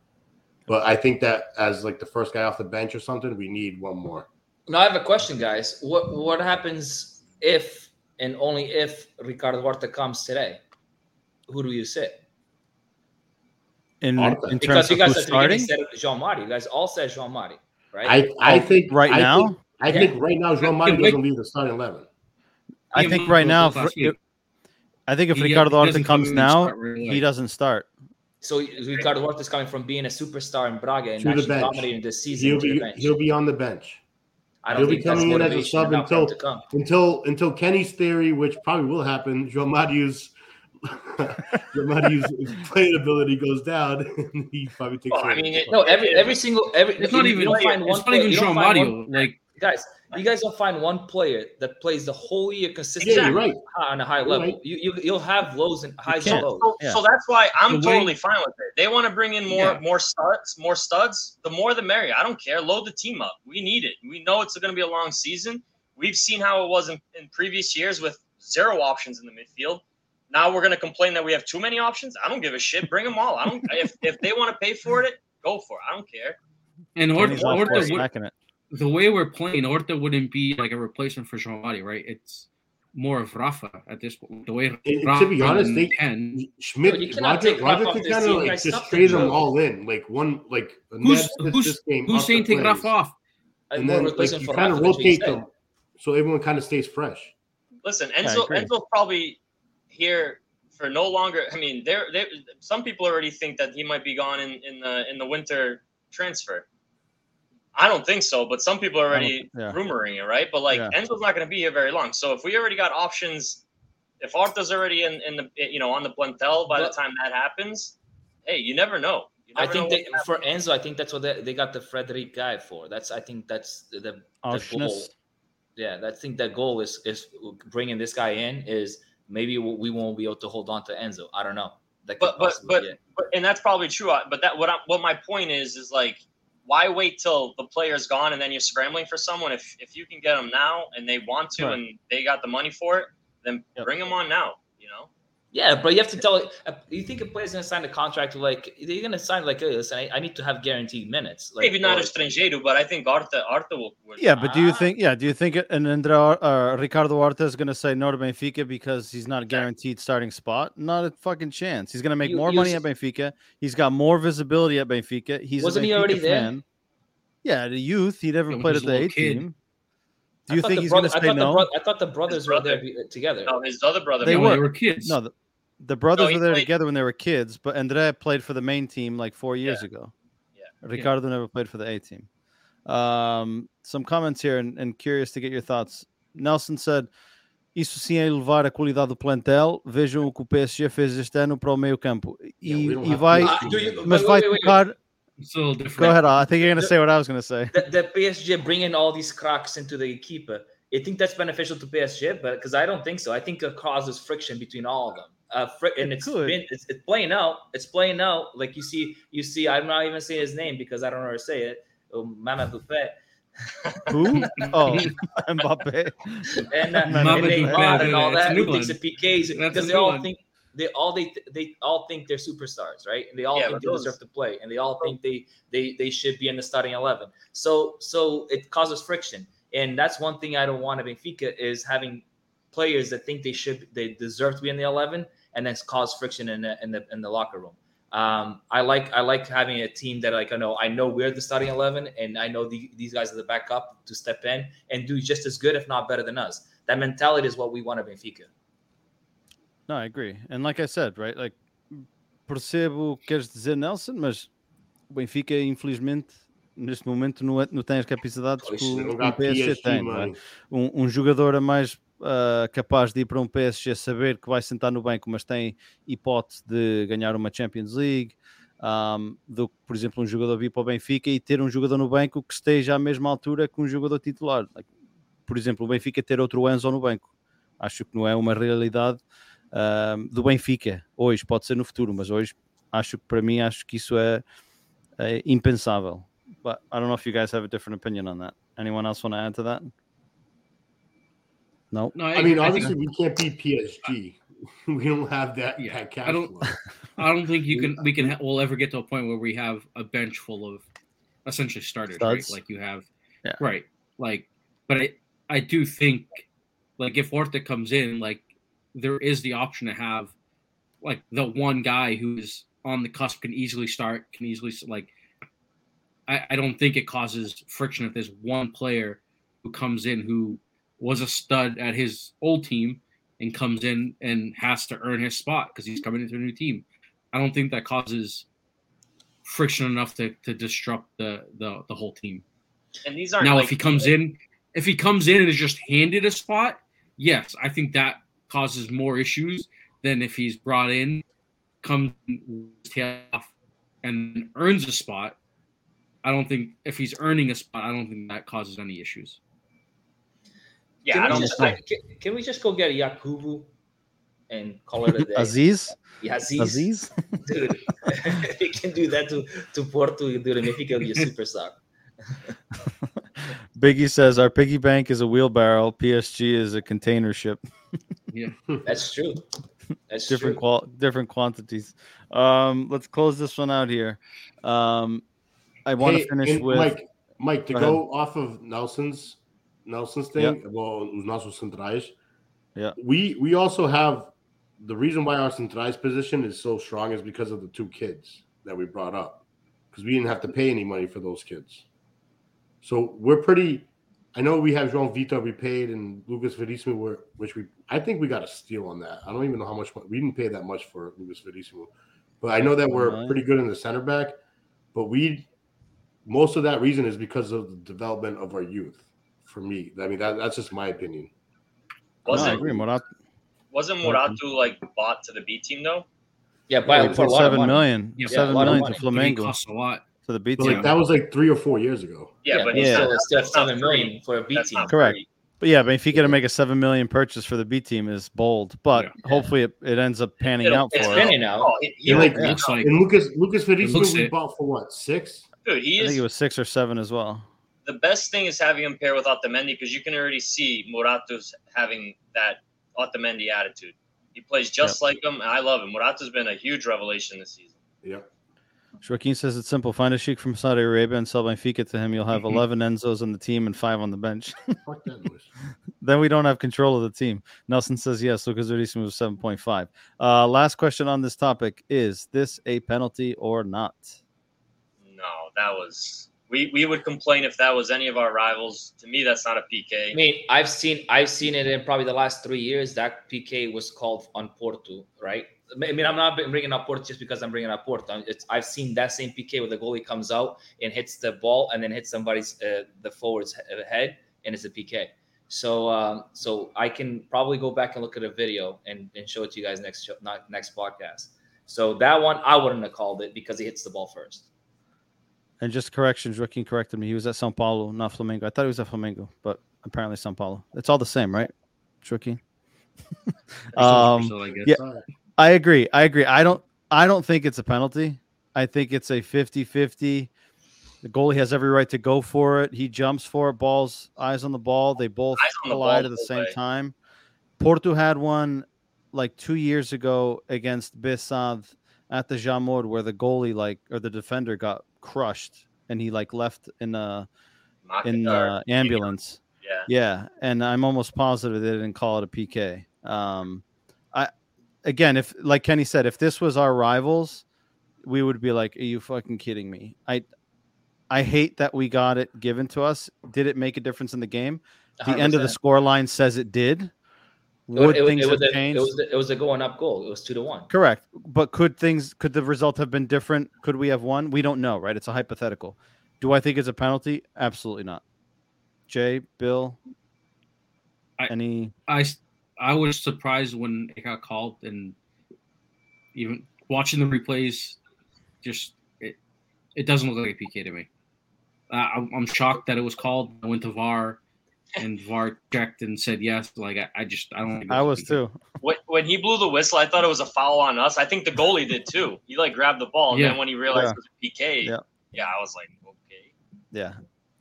But I think that as, like, the first guy off the bench or something, we need 1 more. Now, I have a question, guys. What happens if, and only if, Ricardo Horta comes today? Who do you sit? In terms of who's starting, João Mário. You guys all said João Mário, right? I think right now João Mário doesn't leave the starting 11. I think right now, I think if Ricardo Horta comes now, he doesn't start. So Ricardo Horta is coming from being a superstar in Braga and actually dominating this season. He'll be on the bench. He'll be coming in as a sub until Kenny's theory, which probably will happen. João Mário's. Muddy's playing ability goes down, and he probably takes. Well, I mean, it's not even João Mário. Like, guys, you guys don't find 1 player that plays the whole year consistently on a high level. Right. You'll have lows and highs and lows. So that's why I'm totally fine with it. They want to bring in more studs. The more the merrier. I don't care. Load the team up. We need it. We know it's going to be a long season. We've seen how it was in previous years with 0 options in the midfield. Now we're going to complain that we have too many options. I don't give a shit. Bring them all. I don't. If they want to pay for it, go for it. I don't care. And Horta, the way we're playing, Horta wouldn't be like a replacement for João Mário, right? It's more of Rafa at this point. The way Rafa, to be honest, they can. Roger can kind of like just trade them all in, like one, like who's saying take Rafa off? And then like you kind of rotate them, so everyone kind of stays fresh. Listen, Enzo's probably here for no longer. I mean, some people already think that he might be gone in the winter transfer. I don't think so, but some people are already rumoring it, right? But Enzo's not going to be here very long. So if we already got options, if Arta's already on the plantel by the time that happens, hey, you never know. I think that's what they got the Frederick guy for. I think that's the goal. Yeah, I think that goal is bringing this guy in is maybe we won't be able to hold on to Enzo. I don't know. And that's probably true. But that what my point is like, why wait till the player's gone and then you're scrambling for someone? If you can get them now and they want to and they got the money for it, then bring them on now, you know? Yeah, but you have to tell – you think a player's going to sign a contract like – they're going to sign like, hey, listen, I need to have guaranteed minutes. Like, maybe not Estrangeiro, but I think Horta will – yeah, but do you think Ricardo Horta is going to say no to Benfica because he's not a guaranteed starting spot? Not a fucking chance. He's going to make more money at Benfica. He's got more visibility at Benfica. Wasn't he already there? Yeah, the youth. He never played at the A team. Do you think he's going to say no? I thought the brothers were there together. No, his other brother. They were kids. No, the brothers were there together when they were kids, but Andrea played for the main team like 4 years ago. Yeah. Ricardo never played for the A team. Some comments here, and curious to get your thoughts. Nelson said, isso sim é elevar a qualidade do plantel. Vejam o que o PSG fez este ano para o meio campo. Mas vai tocar... It's a little different. Go ahead. I think you're going to say what I was going to say. The PSG bringing all these cracks into the keeper. I think that's beneficial to PSG, but because I don't think so. I think it causes friction between all of them. It's playing out. It's playing out. Like you see. I'm not even saying his name because I don't know how to say it. Mamadou Pé. Who? Oh, Mbappé. And Neymar and all that. Who thinks of PKs? Because they all think. They all think they're superstars, right? And they all think they deserve to play, and they all think they should be in the starting 11. So it causes friction, and that's one thing I don't want at Benfica is having players that think they deserve to be in the 11, and then cause friction in the locker room. I like having a team that like I know we're the starting 11, and I know these guys are the backup to step in and do just as good, if not better than us. That mentality is what we want at Benfica. No, I agree. And like I said, right, like, percebo o que queres dizer, Nelson, mas o Benfica, infelizmente, neste momento não tem as capacidades que o PSG tem. Né? Um jogador a mais capaz de ir para um PSG saber que vai sentar no banco, mas tem hipótese de ganhar uma Champions League, do que, por exemplo, um jogador vir para o Benfica e ter um jogador no banco que esteja à mesma altura que um jogador titular. Por exemplo, o Benfica ter outro Enzo no banco. Acho que não é uma realidade do Benfica hoje, pode ser no futuro, mas hoje acho que isso é impensável. But I don't know if you guys have a different opinion on that. Anyone else want to add to that? No, I mean, obviously we can't beat PSG. We don't have that cash flow. I don't think we'll ever get to a point where we have a bench full of essentially starters, right? Like you have, right? Like, but I do think like if Horta comes in, like, there is the option to have, like, the one guy who is on the cusp can easily like, I don't think it causes friction if there's one player who comes in who was a stud at his old team and comes in and has to earn his spot because he's coming into a new team. I don't think that causes friction enough to disrupt the whole team. And these aren't now, like, if he comes in and is just handed a spot, yes, I think that causes more issues than if he's brought in, comes off, and earns a spot. I don't think if he's earning a spot, I don't think that causes any issues. Yeah, can we just go get a Yakubu and call it a day? Aziz, dude, he can do that to Porto. Dude, and if he can be a superstar. Biggie says our piggy bank is a wheelbarrow. PSG is a container ship. Yeah, that's true. That's different, different quantities. Let's close this one out here. I want to finish with Mike to go off of Nelson's thing. Yep. Well, os nossos centrais. Yeah, we also have the reason why our centrais position is so strong is because of the two kids that we brought up, because we didn't have to pay any money for those kids. So we're pretty. I know we have João Vitor we paid and Lucas Veríssimo, which I think we got a steal on that. I don't even know how much we didn't pay that much for Lucas Veríssimo, but I know that we're pretty good in the center back. But most of that reason is because of the development of our youth. For me, I mean that's just my opinion. Wasn't Morato like bought to the B team though? Yeah, by like $7 million. Yeah, $7 million to Flamengo. Costs a lot for the B team. Like, that was like 3 or 4 years ago. Yeah, but that's not $7 million for a B team. Correct. But but if you got to make a $7 million purchase for the B team is bold, but hopefully it ends up panning out for us. It's panning out. And Lucas Veríssimo we bought for what? 6? Dude, I think it was 6 or 7 as well. The best thing is having him pair with Otamendi because you can already see Morata's having that Otamendi attitude. He plays just like him, and I love him. Morata's been a huge revelation this season. Yep. Joaquin says it's simple. Find a sheik from Saudi Arabia and sell Benfica to him. You'll have 11 Enzos on the team and 5 on the bench. Fuck that noise. Then we don't have control of the team. Nelson says yes. Lucas Veríssimo was 7.5. Last question on this topic. Is this a penalty or not? No, that was... We would complain if that was any of our rivals. To me, that's not a PK. I mean, I've seen it in probably the last 3 years. That PK was called on Porto, right? I mean, I'm not bringing up Porto just because I'm bringing up Porto. I've seen that same PK where the goalie comes out and hits the ball and then hits somebody's the forward's head, and it's a PK. So I can probably go back and look at a video and show it to you guys next podcast. So that one I wouldn't have called it because he hits the ball first. And just corrections, Joaquin corrected me. He was at São Paulo, not Flamengo. I thought he was at Flamengo, but apparently São Paulo. It's all the same, right, Joaquin? I agree. I don't think it's a penalty. I think it's a 50-50. The goalie has every right to go for it. He jumps for it, balls, eyes on the ball. They both collide at the same time. Porto had one like 2 years ago against Bessade at the Jamor where the goalie or the defender got crushed and he left in the ambulance. Yeah. And I'm almost positive they didn't call it a PK. If like Kenny said, if this was our rivals, we would be like, are you fucking kidding me? I hate that we got it given to us. Did it make a difference in the game? The 100%. End of the scoreline says it did. It was a going up goal. It was 2-1. Correct. But could the result have been different? Could we have won? We don't know, right? It's a hypothetical. Do I think it's a penalty? Absolutely not. Jay, Bill, I was surprised when it got called, and even watching the replays, just it doesn't look like a PK to me. I'm shocked that it was called. I went to VAR. And VAR checked and said yes. Like I don't think I was too. When he blew the whistle, I thought it was a foul on us. I think the goalie did too. He grabbed the ball, and then when he realized it was a PK, I was like, okay. Yeah.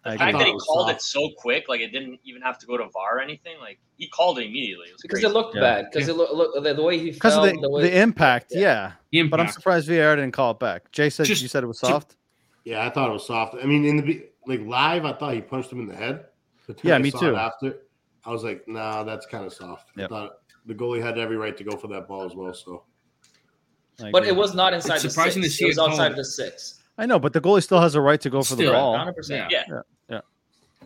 The fact that he called it so quick, like it didn't even have to go to VAR or anything. Like he called it immediately. It was because crazy. It looked bad. Because it looked the way he fell. Because the impact, The impact. But I'm surprised VAR didn't call it back. Jay said you said it was soft. Yeah, I thought it was soft. I mean, live, I thought he punched him in the head. Me too. After, I was like, nah, that's kind of soft. Yep. I thought the goalie had every right to go for that ball as well. So, but it was not inside the six. It was outside the six. I know, but the goalie still has a right to go for the ball. 100%.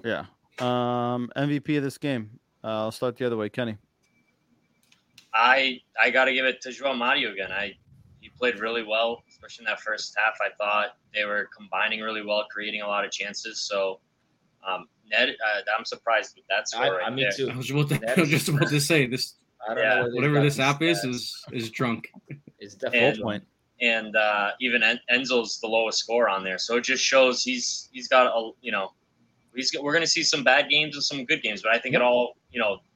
Yeah. MVP of this game. I'll start the other way, Kenny. I got to give it to João Mário again. He played really well, especially in that first half. I thought they were combining really well, creating a lot of chances. So. Ned, I'm surprised with that score. I mean, too. I was just about to say this. I don't know whatever this app is drunk. It's definitely a point. And even Enzo's the lowest score on there, so it just shows he's got we're going to see some bad games and some good games, but I think it all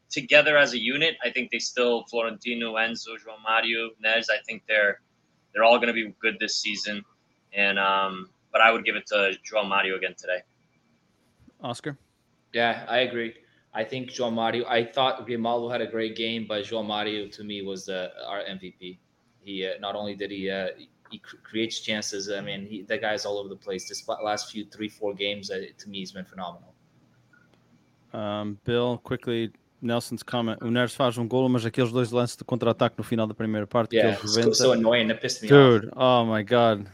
together as a unit, I think they still Florentino, Enzo, João Mário, Neres. I think they're all going to be good this season, and but I would give it to João Mário again today. Oscar? Yeah, I agree. I think João Mário, I thought Grimaldo had a great game, but João Mário to me was our MVP. He not only did he creates chances. I mean, that guy's all over the place. This last few 3-4 games, to me, he's been phenomenal. Bill, quickly, Nelson's comment. O Neres faz golo, mas aqueles dois lances de contra-ataque no final da primeira parte. Yeah, que ele so annoying. That pissed me off. Dude, oh my God.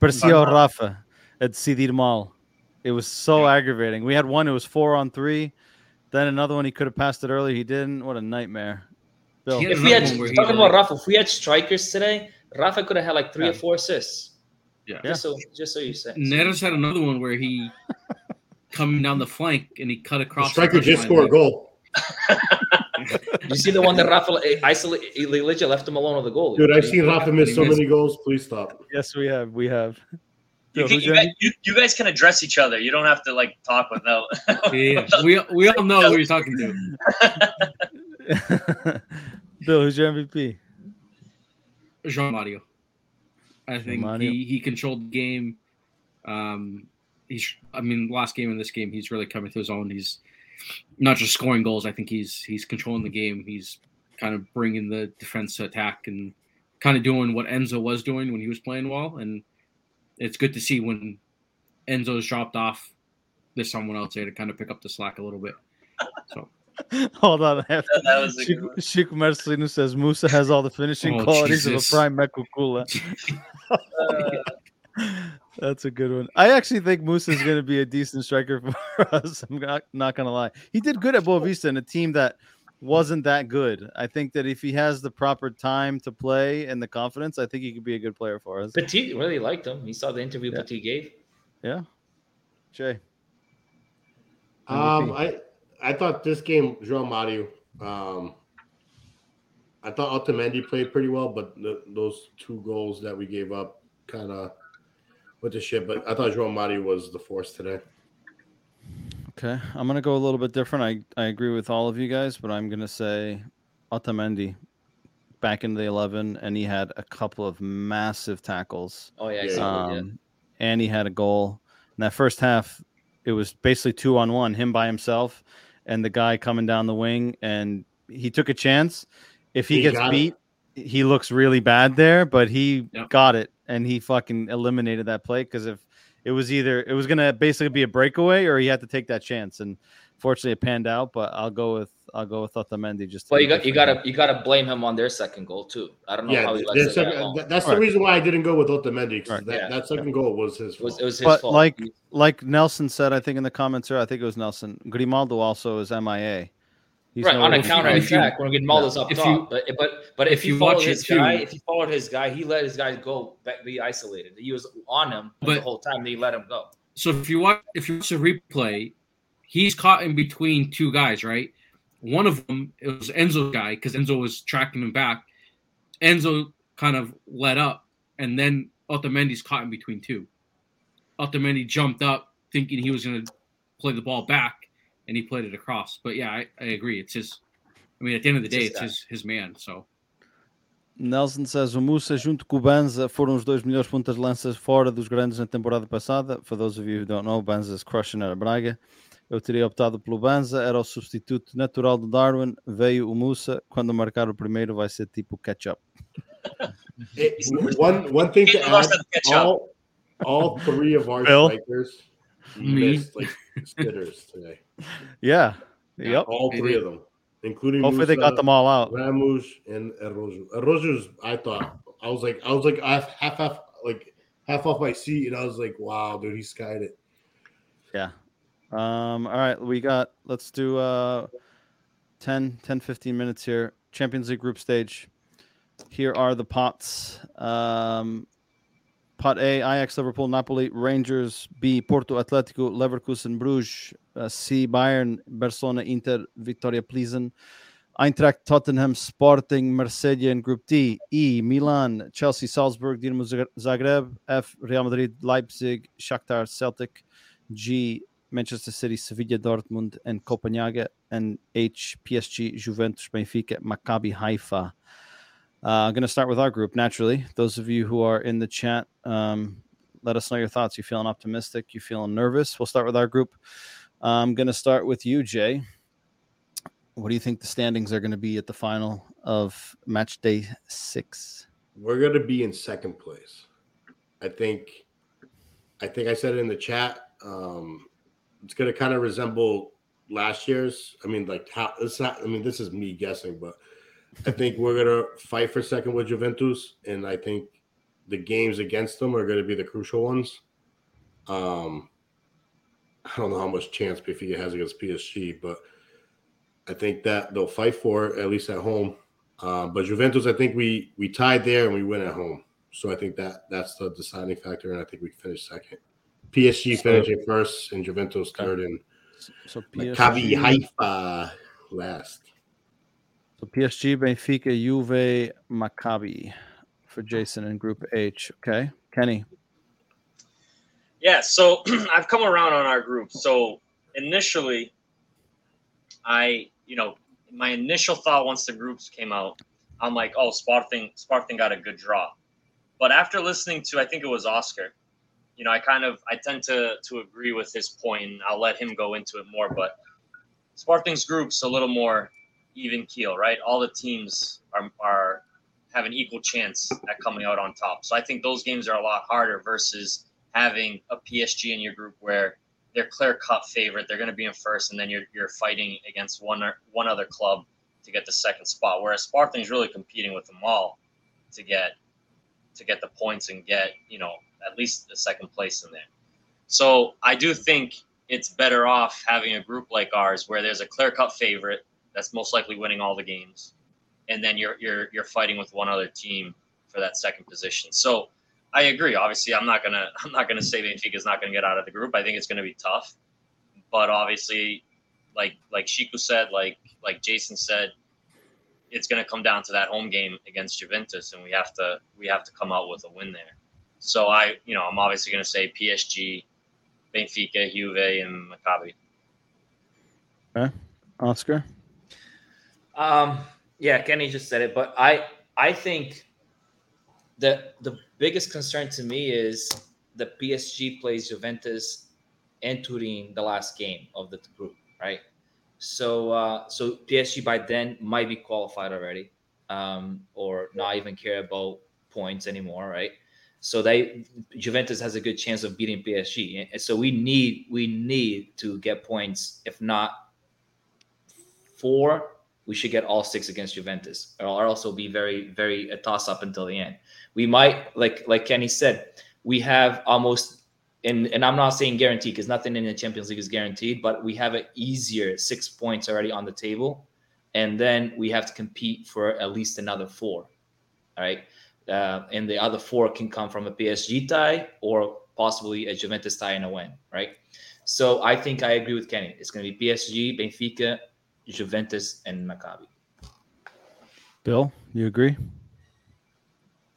Parecia o Rafa a decidir mal. It was so aggravating. We had one, it was 4-on-3. Then another one, he could have passed it early. He didn't. What a nightmare. Bill. If we had, talking about Rafa, if we had strikers today, Rafa could have had like 3 or 4 assists. Yeah. Just so you say. Neres had another one where he coming down the flank and he cut across. The striker just scored a goal. You see the one that Rafa isolated, left him alone with the goal. Dude, I've seen Rafa miss so many goals. Please stop. Yes, we have. You guys can address each other. You don't have to like talk without. Yeah, we all know who you're talking to. Bill, who's your MVP? João Mário. I think he controlled the game. Last game and this game, he's really coming to his own. He's not just scoring goals. I think he's controlling the game. He's kind of bringing the defense to attack and kind of doing what Enzo was doing when he was playing well. And it's good to see when Enzo's dropped off, there's someone else there to kind of pick up the slack a little bit. So hold on. Chico Marcelino says Musa has all the finishing qualities of a prime Mekukula. That's a good one. I actually think Musa is going to be a decent striker for us. I'm not going to lie. He did good at Boavista in a team that wasn't that good. I think that if he has the proper time to play and the confidence, I think he could be a good player for us. Petit really liked him. He saw the interview Petit gave. Yeah. Jay. I thought this game, João Mário, I thought Otamendi played pretty well, but those 2 goals that we gave up kind of with the shit, but I thought João Mário was the force today. Okay, I'm going to go a little bit different. I agree with all of you guys, but I'm going to say Otamendi back into the 11, and he had a couple of massive tackles. Oh, yeah. Exactly. And he had a goal. In that first half, it was basically 2-on-1, him by himself and the guy coming down the wing, and he took a chance. If he gets beat, he looks really bad there, but he got it. And he fucking eliminated that play because if it was either it was going to basically be a breakaway or he had to take that chance. And fortunately, it panned out. But I'll go with Otamendi. Just well, you gotta blame him on their second goal too. I don't know how he lets it go. That's the reason why I didn't go with Otamendi. Right. That second goal was his fault. It was his fault. Like Nelson said, I think in the comments here, I think it was Nelson. Grimaldo also is MIA. He's right on a counter attack when Grimaldo's up top, but if you watch his guy, if you followed his guy, he let his guy go be isolated. He was on him the whole time. They let him go. So if you watch the replay, he's caught in between 2 guys, right? One of them it was Enzo's guy because Enzo was tracking him back. Enzo kind of let up, and then Otamendi's caught in between 2. Otamendi jumped up thinking he was going to play the ball back. And he played it across. But, yeah, I agree. It's his – I mean, at the end of the day, it's his man, so. Nelson says, o Musa junto com o Banza foram os 2 melhores pontas de lança fora dos grandes na temporada passada. For those of you who don't know, Banza's crushing at Braga. Eu teria optado pelo Banza. Era o substituto natural do Darwin. Veio o Musa. Quando marcar o primeiro vai ser tipo catch-up. One thing to add, all 3 of our strikers missed, like, spitters today. Yeah. Yep. All 3 of them, including hopefully Musa, they got them all out. Ramos and Erojo. Erojo's, I thought I was like half off my seat, and I was like, wow, dude, he skied it. Yeah. All right, let's do 15 minutes here. Champions League group stage. Here are the pots. Pot A, Ajax, Liverpool, Napoli, Rangers. B, Porto, Atlético, Leverkusen, Bruges. C, Bayern, Barcelona, Inter, Vitória Plzen. Eintracht, Tottenham, Sporting, Marseille in Group D. E, Milan, Chelsea, Salzburg, Dinamo Zagreb. F, Real Madrid, Leipzig, Shakhtar, Celtic. G, Manchester City, Sevilla, Dortmund, and Copenhagen. And H, PSG, Juventus, Benfica, Maccabi, Haifa. I'm going to start with our group, naturally. Those of you who are in the chat, let us know your thoughts. You feeling optimistic? You feeling nervous? We'll start with our group. I'm going to start with you, Jay. What do you think the standings are going to be at the final of match day 6? We're going to be in second place. I think I said it in the chat. It's going to kind of resemble last year's. I mean, like how it's not. I mean, this is me guessing, but I think we're going to fight for second with Juventus, and I think the games against them are going to be the crucial ones. I don't know how much chance Benfica has against PSG, but I think that they'll fight for it, at least at home. But Juventus, I think we tied there and we win at home. So I think that's the deciding factor, and I think we finish second. PSG finishing first and Juventus third, and Maccabi Haifa last. So PSG, Benfica, Juve, Maccabi for Jason in Group H. Okay, Kenny. Yeah, so I've come around on our group. So initially, my initial thought once the groups came out, I'm like, oh, Sporting got a good draw. But after listening to, I think it was Oscar, I tend to agree with his point, and I'll let him go into it more. But Sporting's group's a little more even keel, right? All the teams are have an equal chance at coming out on top. So I think those games are a lot harder versus having a PSG in your group where they're clear-cut favorite, they're going to be in first, and then you're fighting against one other club to get the second spot. Whereas Sporting's really competing with them all to get the points and get, at least the second place in there. So I do think it's better off having a group like ours where there's a clear-cut favorite that's most likely winning all the games, and then you're fighting with one other team for that second position. So I agree. Obviously, I'm not gonna say Benfica's not gonna get out of the group. I think it's gonna be tough. But obviously, like Shiku said, like Jason said, it's going to come down to that home game against Juventus, and we have to come out with a win there. So I'm obviously going to say PSG, Benfica, Juve, and Maccabi. Okay, Oscar. Yeah, Kenny just said it, but I think the biggest concern to me is the PSG plays Juventus and Turin the last game of the group, right? So PSG by then might be qualified already, or not even care about points anymore, right? So Juventus has a good chance of beating PSG, and so we need to get points. If not 4, we should get all 6 against Juventus. It'll also be very, very a toss up until the end. We might, like Kenny said, we have almost. And I'm not saying guaranteed because nothing in the Champions League is guaranteed, but we have an easier 6 points already on the table. And then we have to compete for at least another 4. All right. And the other 4 can come from a PSG tie or possibly a Juventus tie and a win. Right. So I think I agree with Kenny. It's going to be PSG, Benfica, Juventus, and Maccabi. Bill, you agree?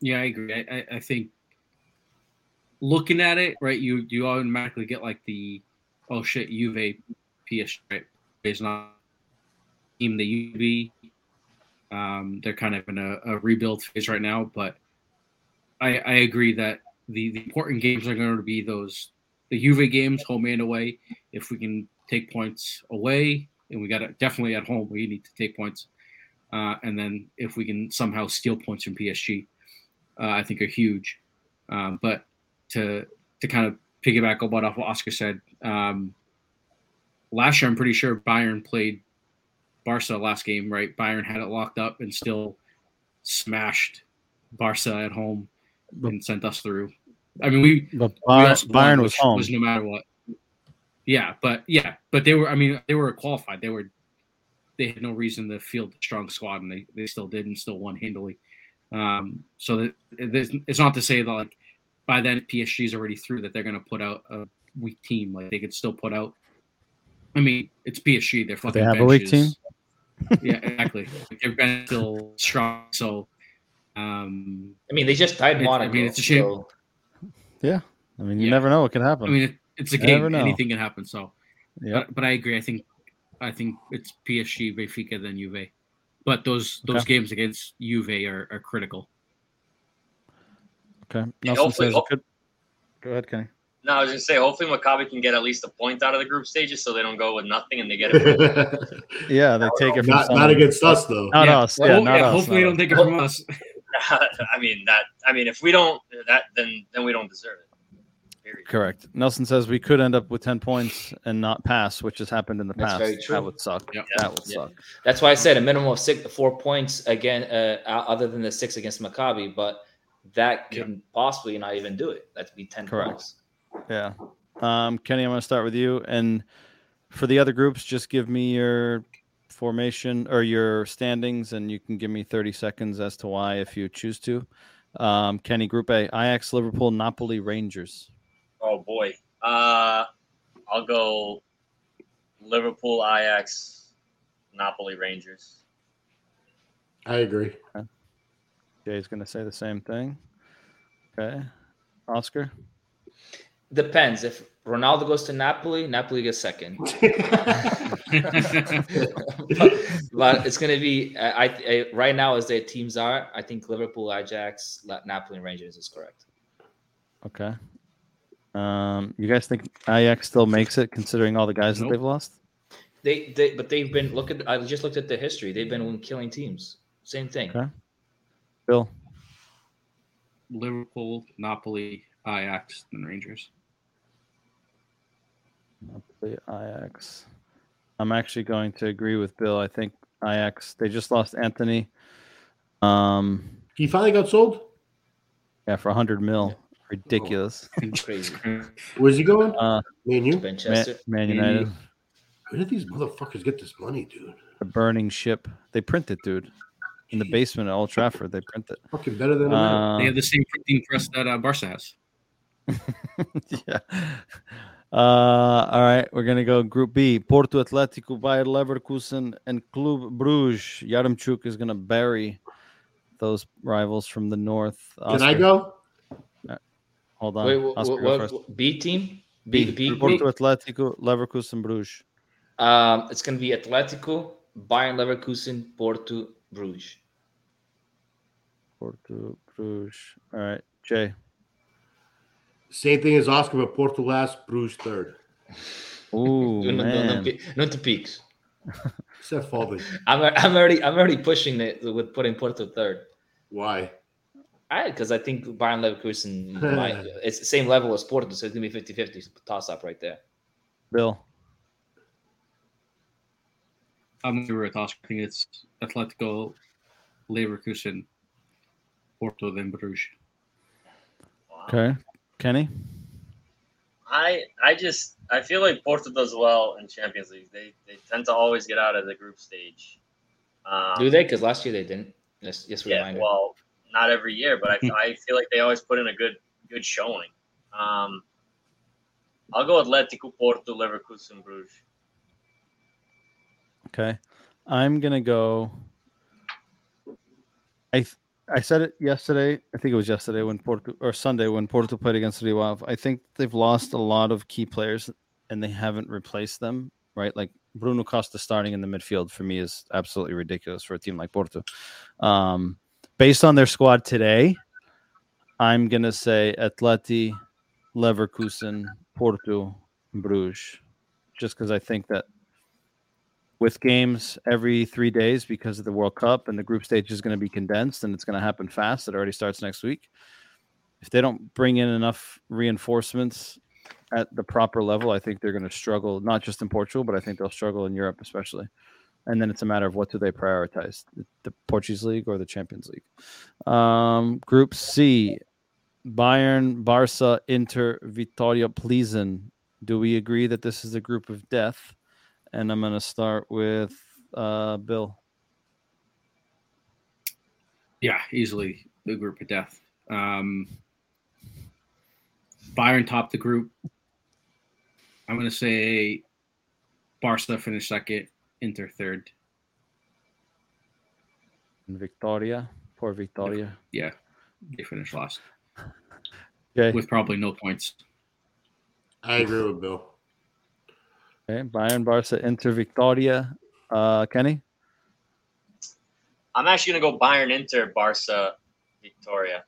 Yeah, I agree. I think. Looking at it, right, you automatically get like the Juve, PSG, right? It's not the team that you be. They're kind of in a rebuild phase right now, but I agree that the important games are going to be the Juve games, home and away. If we can take points away, and we got to definitely at home, we need to take points, and then if we can somehow steal points from PSG, I think are huge, but. To kind of piggyback a lot off what Oscar said, last year I'm pretty sure Bayern played Barca last game, right? Bayern had it locked up and still smashed Barca at home and sent us through. I mean, Bayern was home, was no matter what. Yeah, but they were. I mean, they were qualified. They had no reason to field a strong squad, and they still did and still won handily. So it's not to say that like. By then, PSG's already through that they're going to put out a weak team. Like, they could still put out – I mean, it's PSG. They're fucking benches. They have a weak team? Yeah, exactly. Their bench is still strong, so I mean, they just tied Monaco. I mean, it's a shame. So. Yeah. I mean, you never know what could happen. I mean, it's a game. Anything can happen, so. Yeah. But I agree. I think it's PSG, Benfica, then Juve. But those games against Juve are critical. Okay. Go ahead, Kenny. No, I was going to say, hopefully Maccabi can get at least a point out of the group stages so they don't go with nothing and they get it. Yeah, they take it from us. Not against us, though. Not us. Yeah, not us. Hopefully they don't take it from us. I mean, if we don't, that then we don't deserve it. Period. Correct. Nelson says we could end up with 10 points and not pass, which has happened in the past. That would suck. Yep. That would suck. That's why I said a minimum of 4 points again, other than the 6 against Maccabi, but that can possibly not even do it. That'd be 10 points. Yeah. Kenny, I'm going to start with you. And for the other groups, just give me your formation or your standings, and you can give me 30 seconds as to why if you choose to. Kenny, Group A, Ajax, Liverpool, Napoli, Rangers. Oh, boy. I'll go Liverpool, Ajax, Napoli, Rangers. I agree. Okay. Jay's going to say the same thing. Okay. Oscar? Depends. If Ronaldo goes to Napoli, Napoli gets second. but it's going to be right now as their teams are, I think Liverpool, Ajax, Napoli, and Rangers is correct. Okay. You guys think Ajax still makes it considering all the guys that they've lost? But they've been I just looked at the history. They've been killing teams. Same thing. Okay. Bill. Liverpool, Napoli, Ajax, and Rangers. Napoli, Ajax. I'm actually going to agree with Bill. I think Ajax, they just lost Anthony. He finally got sold? Yeah, for $100 million. Ridiculous. Oh, crazy. Where's he going? Man United. Where did these motherfuckers get this money, dude? A burning ship. They print it, dude. In the basement at Old Trafford, they print it. Fucking better than they have the same printing press that Barca has. Yeah. All right, we're going to go Group B. Porto, Atlético, Bayern, Leverkusen, and Club Bruges. Yaremchuk is going to bury those rivals from the north. Oscar. Can I go? Right. Hold on. Wait, what, B team? B. Porto, Atlético, Leverkusen, Bruges. It's going to be Atlético, Bayern, Leverkusen, Porto, Bruges. Porto, Bruges. All right, Jay. Same thing as Oscar, but Porto last, Bruges third. Ooh, man. Not the peaks. Except Falvey. I'm already pushing it with putting Porto third. Why? Because I think Bayern Leverkusen, it's the same level as Porto, so it's going to be 50-50 toss-up right there. Bill. I'm sure it's Oscar. It's Atletico, Leverkusen, Porto, then Bruges. Wow. Okay. Kenny? I feel like Porto does well in Champions League. They tend to always get out of the group stage. Do they? Because last year they didn't. Yes, well, not every year, but I feel like they always put in a good showing. I'll go Atletico, Porto, Leverkusen, Bruges. Okay. I'm going to go – I said it yesterday. I think it was yesterday when Porto – or Sunday when Porto played against Rio. I think they've lost a lot of key players and they haven't replaced them, right? Like Bruno Costa starting in the midfield for me is absolutely ridiculous for a team like Porto. Based on their squad today, I'm going to say Atleti, Leverkusen, Porto, Bruges, just because I think that with games every 3 days because of the World Cup and the group stage is going to be condensed and it's going to happen fast. It already starts next week. If they don't bring in enough reinforcements at the proper level, I think they're going to struggle, not just in Portugal, but I think they'll struggle in Europe especially. And then it's a matter of what do they prioritize, the Portuguese League or the Champions League. Group C, Bayern, Barca, Inter, Vitória Plzen. Do we agree that this is a group of death? And I'm going to start with Bill. Yeah, easily the group of death. Bayern topped the group. I'm going to say Barca finished second, Inter third. And Victoria, poor Victoria. Yeah, they finished last. Okay. With probably no points. I agree with Bill. Okay, Bayern, Barca, Inter, Victoria. Kenny? I'm actually going to go Bayern, Inter, Barca, Victoria.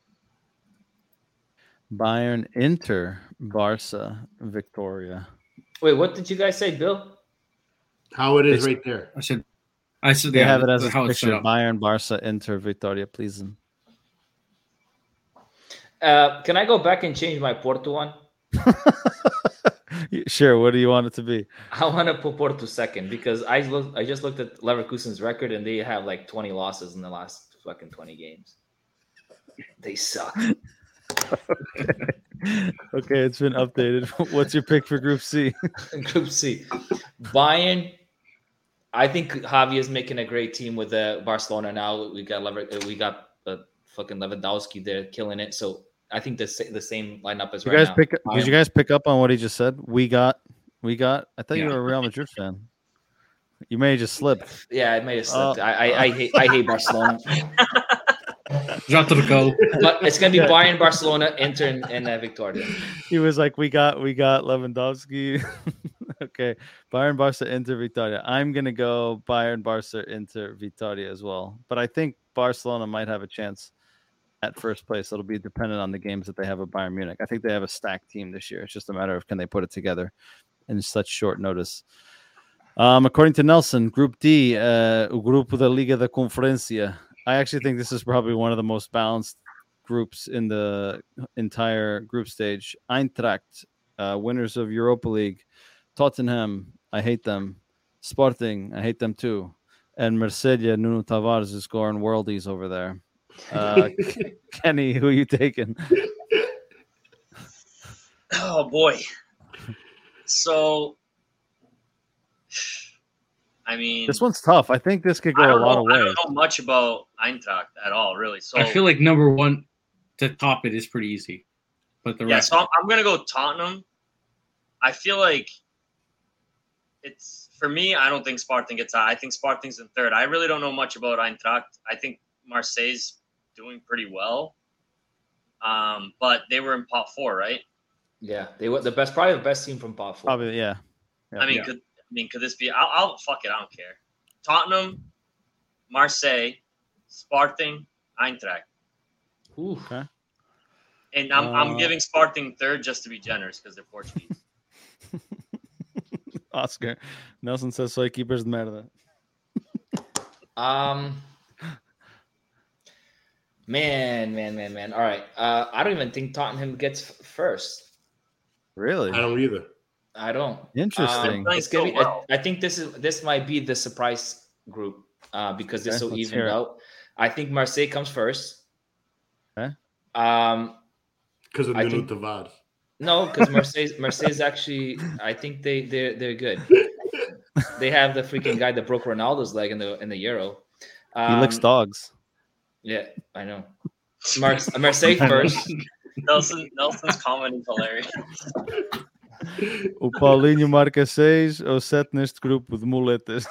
Bayern, Inter, Barca, Victoria. Wait, what did you guys say, Bill? How it is right there. I said they have it as a picture. Bayern, Barca, Inter, Vitória Plzen. Can I go back and change my Porto one? Sure. What do you want it to be? I want to put Porto second because I just looked at Leverkusen's record and they have like 20 losses in the last fucking 20 games. They suck. Okay, it's been updated. What's your pick for Group C? Group C. Bayern. I think Javi is making a great team with Barcelona now. We got fucking Lewandowski there killing it. So I think the same lineup as right now. Did you guys pick up on what he just said? We got. I thought you were a Real Madrid fan. You may have just slipped. Yeah, I may have slipped. I hate Barcelona. But it's gonna be Bayern, Barcelona, Inter, and Victoria. He was like, "We got Lewandowski." Okay, Bayern, Barca, Inter, Vitória. I'm gonna go Bayern, Barca, Inter, Vitória as well. But I think Barcelona might have a chance at first place. It'll be dependent on the games that they have at Bayern Munich. I think they have a stacked team this year. It's just a matter of can they put it together in such short notice. According to Nelson, Group D, o grupo da Liga da Conferência. I actually think this is probably one of the most balanced groups in the entire group stage. Eintracht, winners of Europa League. Tottenham, I hate them. Sporting, I hate them too. And Marseille, Nuno Tavares is scoring worldies over there. Kenny, who are you taking? Oh, boy. So, I mean... this one's tough. I think this could go a lot of ways. I don't know much about Eintracht at all, really. So I feel like number one to top it is pretty easy. But the rest... so I'm going to go Tottenham. I feel like it's for me. I don't think Sporting gets out. I think Sporting's in third. I really don't know much about Eintracht. I think Marseille's doing pretty well, but they were in pot four, right? Yeah, they were probably the best team from pot four. Probably, yeah. Could this be? I'll fuck it. I don't care. Tottenham, Marseille, Sporting, Eintracht. Ooh, okay. And I'm giving Sporting third just to be generous because they're Portuguese. Oscar Nelson says soy keepers de merda. Man. All right. I don't even think Tottenham gets first. Really? I don't either. I don't. Interesting. I think this might be the surprise group because they're so evened out. I think Marseille comes first. Okay. Because of Nuno Tavares. No, because Marseille's actually, I think they're good. They have the freaking guy that broke Ronaldo's leg in the Euro. He licks dogs. Yeah, I know. Marseille first. Nelson's comment is hilarious. O Paulinho marca 6 ou 7 neste grupo de muletas.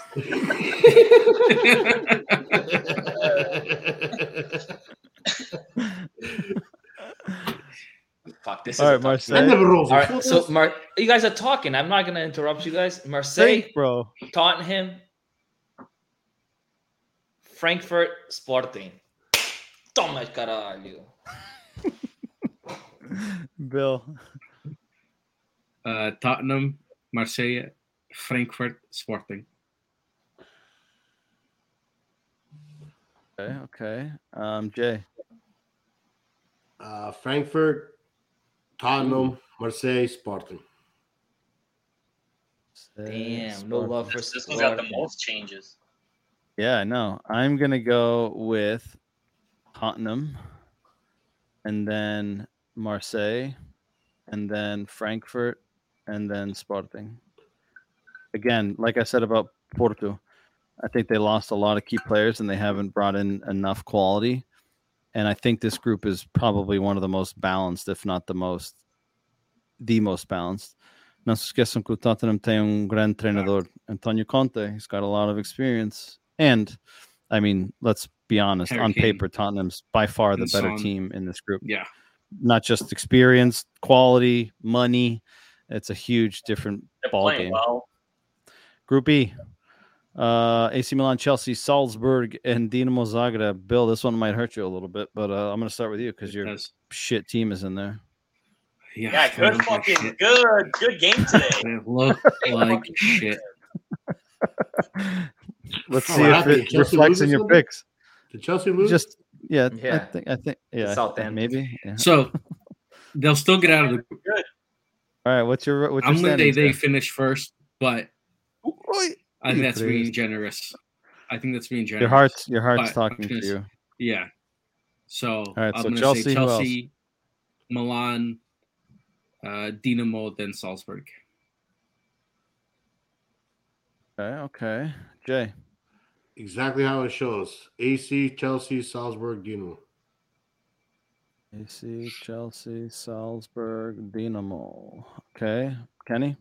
Fuck, this all is right, Marseille. All right, so you guys are talking. I'm not gonna interrupt you guys. Marseille, bro. Tottenham, Frankfurt, Sporting. Toma caralho. Bill. Tottenham, Marseille, Frankfurt, Sporting. Okay. Jay. Frankfurt. Tottenham, Marseille, Sporting. Damn, no love for Sporting. This one's got the most changes. Yeah, I know. I'm going to go with Tottenham and then Marseille and then Frankfurt and then Sporting. Again, like I said about Porto, I think they lost a lot of key players and they haven't brought in enough quality. And I think this group is probably one of the most balanced, if not the most balanced. Não se esqueçam que o Tottenham tem grande treinador, Antonio Conte. He's got a lot of experience. And, I mean, let's be honest, on paper, Tottenham's by far the better team in this group. Yeah. Not just experience, quality, money. It's a huge different ballgame. Well. Group E. AC Milan, Chelsea, Salzburg, and Dinamo Zagreb. Bill, this one might hurt you a little bit, but I'm going to start with you because your shit team is in there. Yeah, good fucking like good game today. They look like shit. Let's see if it reflects in your picks. Did Chelsea lose? Yeah. I think. Yeah. Southampton, maybe. Yeah. So they'll still get out of the group. Good. All right. What's your? I'm with they finish first, but I think that's being generous. Your heart's talking to you. Yeah. So, all right, I'm going to say Chelsea, Milan, Dinamo, then Salzburg. Okay. Jay. Exactly how it shows. AC, Chelsea, Salzburg, Dinamo. AC, Chelsea, Salzburg, Dinamo. Okay. Kenny?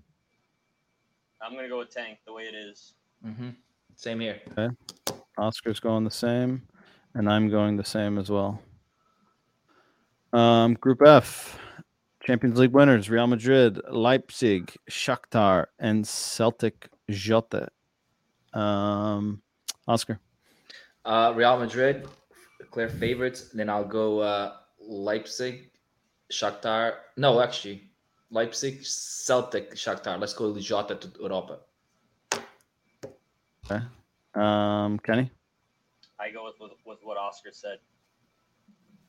I'm going to go with Tank the way it is. Mm-hmm. Same here. Okay. Oscar's going the same. And I'm going the same as well. Group F, Champions League winners, Real Madrid, Leipzig, Shakhtar, and Celtic Getafe. Oscar. Real Madrid, clear favorites. Then I'll go Leipzig, Shakhtar. No, actually, Leipzig, Celtic, Shakhtar. Let's go with Getafe to Europa. Okay. Kenny? I go with what Oscar said.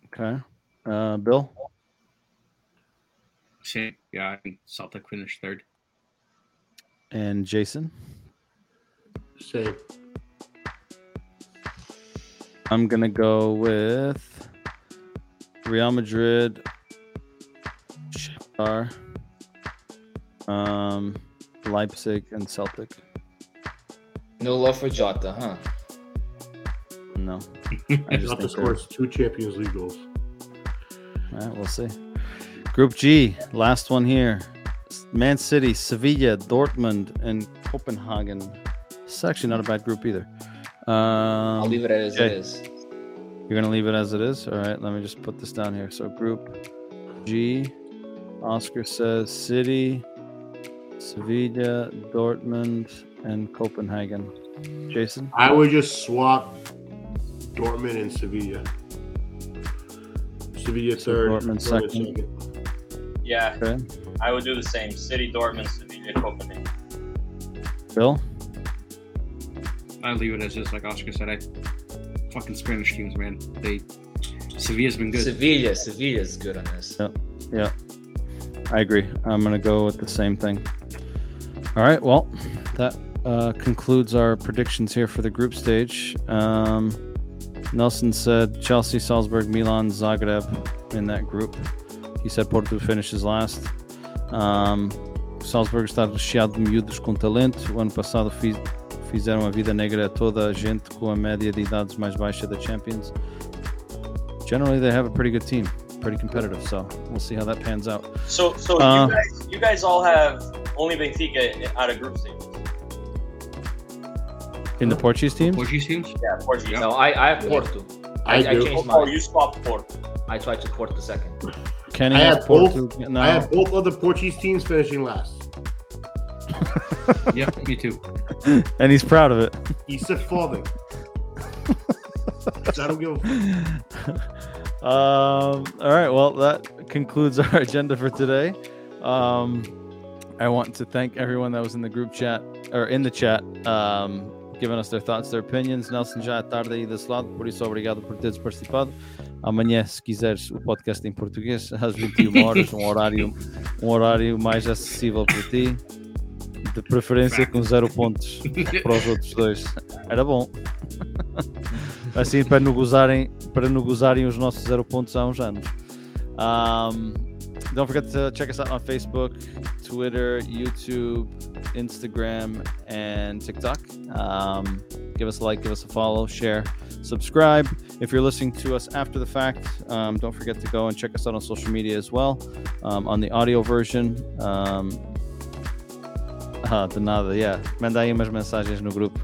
Okay. Bill? Yeah, I think Celtic finished third. And Jason? Same. I'm going to go with Real Madrid, Shakhtar, Leipzig, and Celtic. No love for Jota, huh? No. I just think scores 2 Champions League goals. All right, we'll see. Group G, last one here. Man City, Sevilla, Dortmund, and Copenhagen. It's actually not a bad group either. I'll leave it as it is. You're going to leave it as it is? All right, let me just put this down here. So Group G, Oscar says City, Sevilla, Dortmund, and Copenhagen. Jason? I would just swap Dortmund and Sevilla. Sevilla third. Dortmund second. Yeah. Okay. I would do the same. City, Dortmund, Sevilla, Copenhagen. Bill? I leave it as is. Like Oscar said, I fucking Spanish teams, man. Sevilla's been good. Sevilla's good on this. Yeah. I agree. I'm going to go with the same thing. All right. Well, that concludes our predictions here for the group stage. Nelson said Chelsea, Salzburg, Milan, Zagreb in that group. He said Porto finishes last. Salzburg está recheado de miúdos com talento. O ano passado fizeram a vida negra a toda a gente com a média de idades mais baixa da Champions. Generally, they have a pretty good team, pretty competitive. So we'll see how that pans out. So you guys all have only Benfica out of group stage. In the Portuguese teams? Yeah, Portuguese. Yeah. No, I have Porto. I changed mine. Oh, you swapped Porto. I tried to Porto second. Kenny has Porto. No. I have both other Portuguese teams finishing last. Yep, me too. And he's proud of it. He's a father. I don't give a fuck. All right, well, that concludes our agenda for today. I want to thank everyone that was in the chat. Giving us their thoughts, their opinions. Nelson já é tarde aí desse lado, por isso obrigado por teres participado. Amanhã, se quiseres, o podcast em português às 21 horas, um horário mais acessível para ti, de preferência com 0 pontos para os outros 2. Era bom. Assim para não gozarem os nossos 0 pontos há uns anos. Don't forget to check us out on Facebook, Twitter, YouTube, Instagram, and TikTok. Give us a like, give us a follow, share, subscribe. If you're listening to us after the fact, don't forget to go and check us out on social media as well. On the audio version, de nada, yeah. Manda aí umas mensagens no grupo.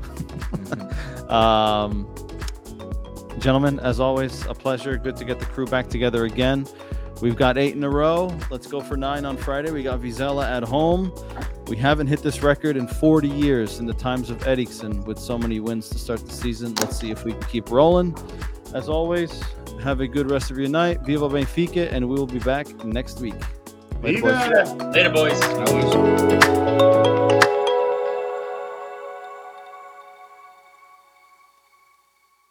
Gentlemen, as always, a pleasure. Good to get the crew back together again. We've got 8 in a row. Let's go for 9 on Friday. We got Vizela at home. We haven't hit this record in 40 years in the times of Eriksen with so many wins to start the season. Let's see if we can keep rolling. As always, have a good rest of your night. Viva Benfica, and we will be back next week. Later, boys. Later, boys.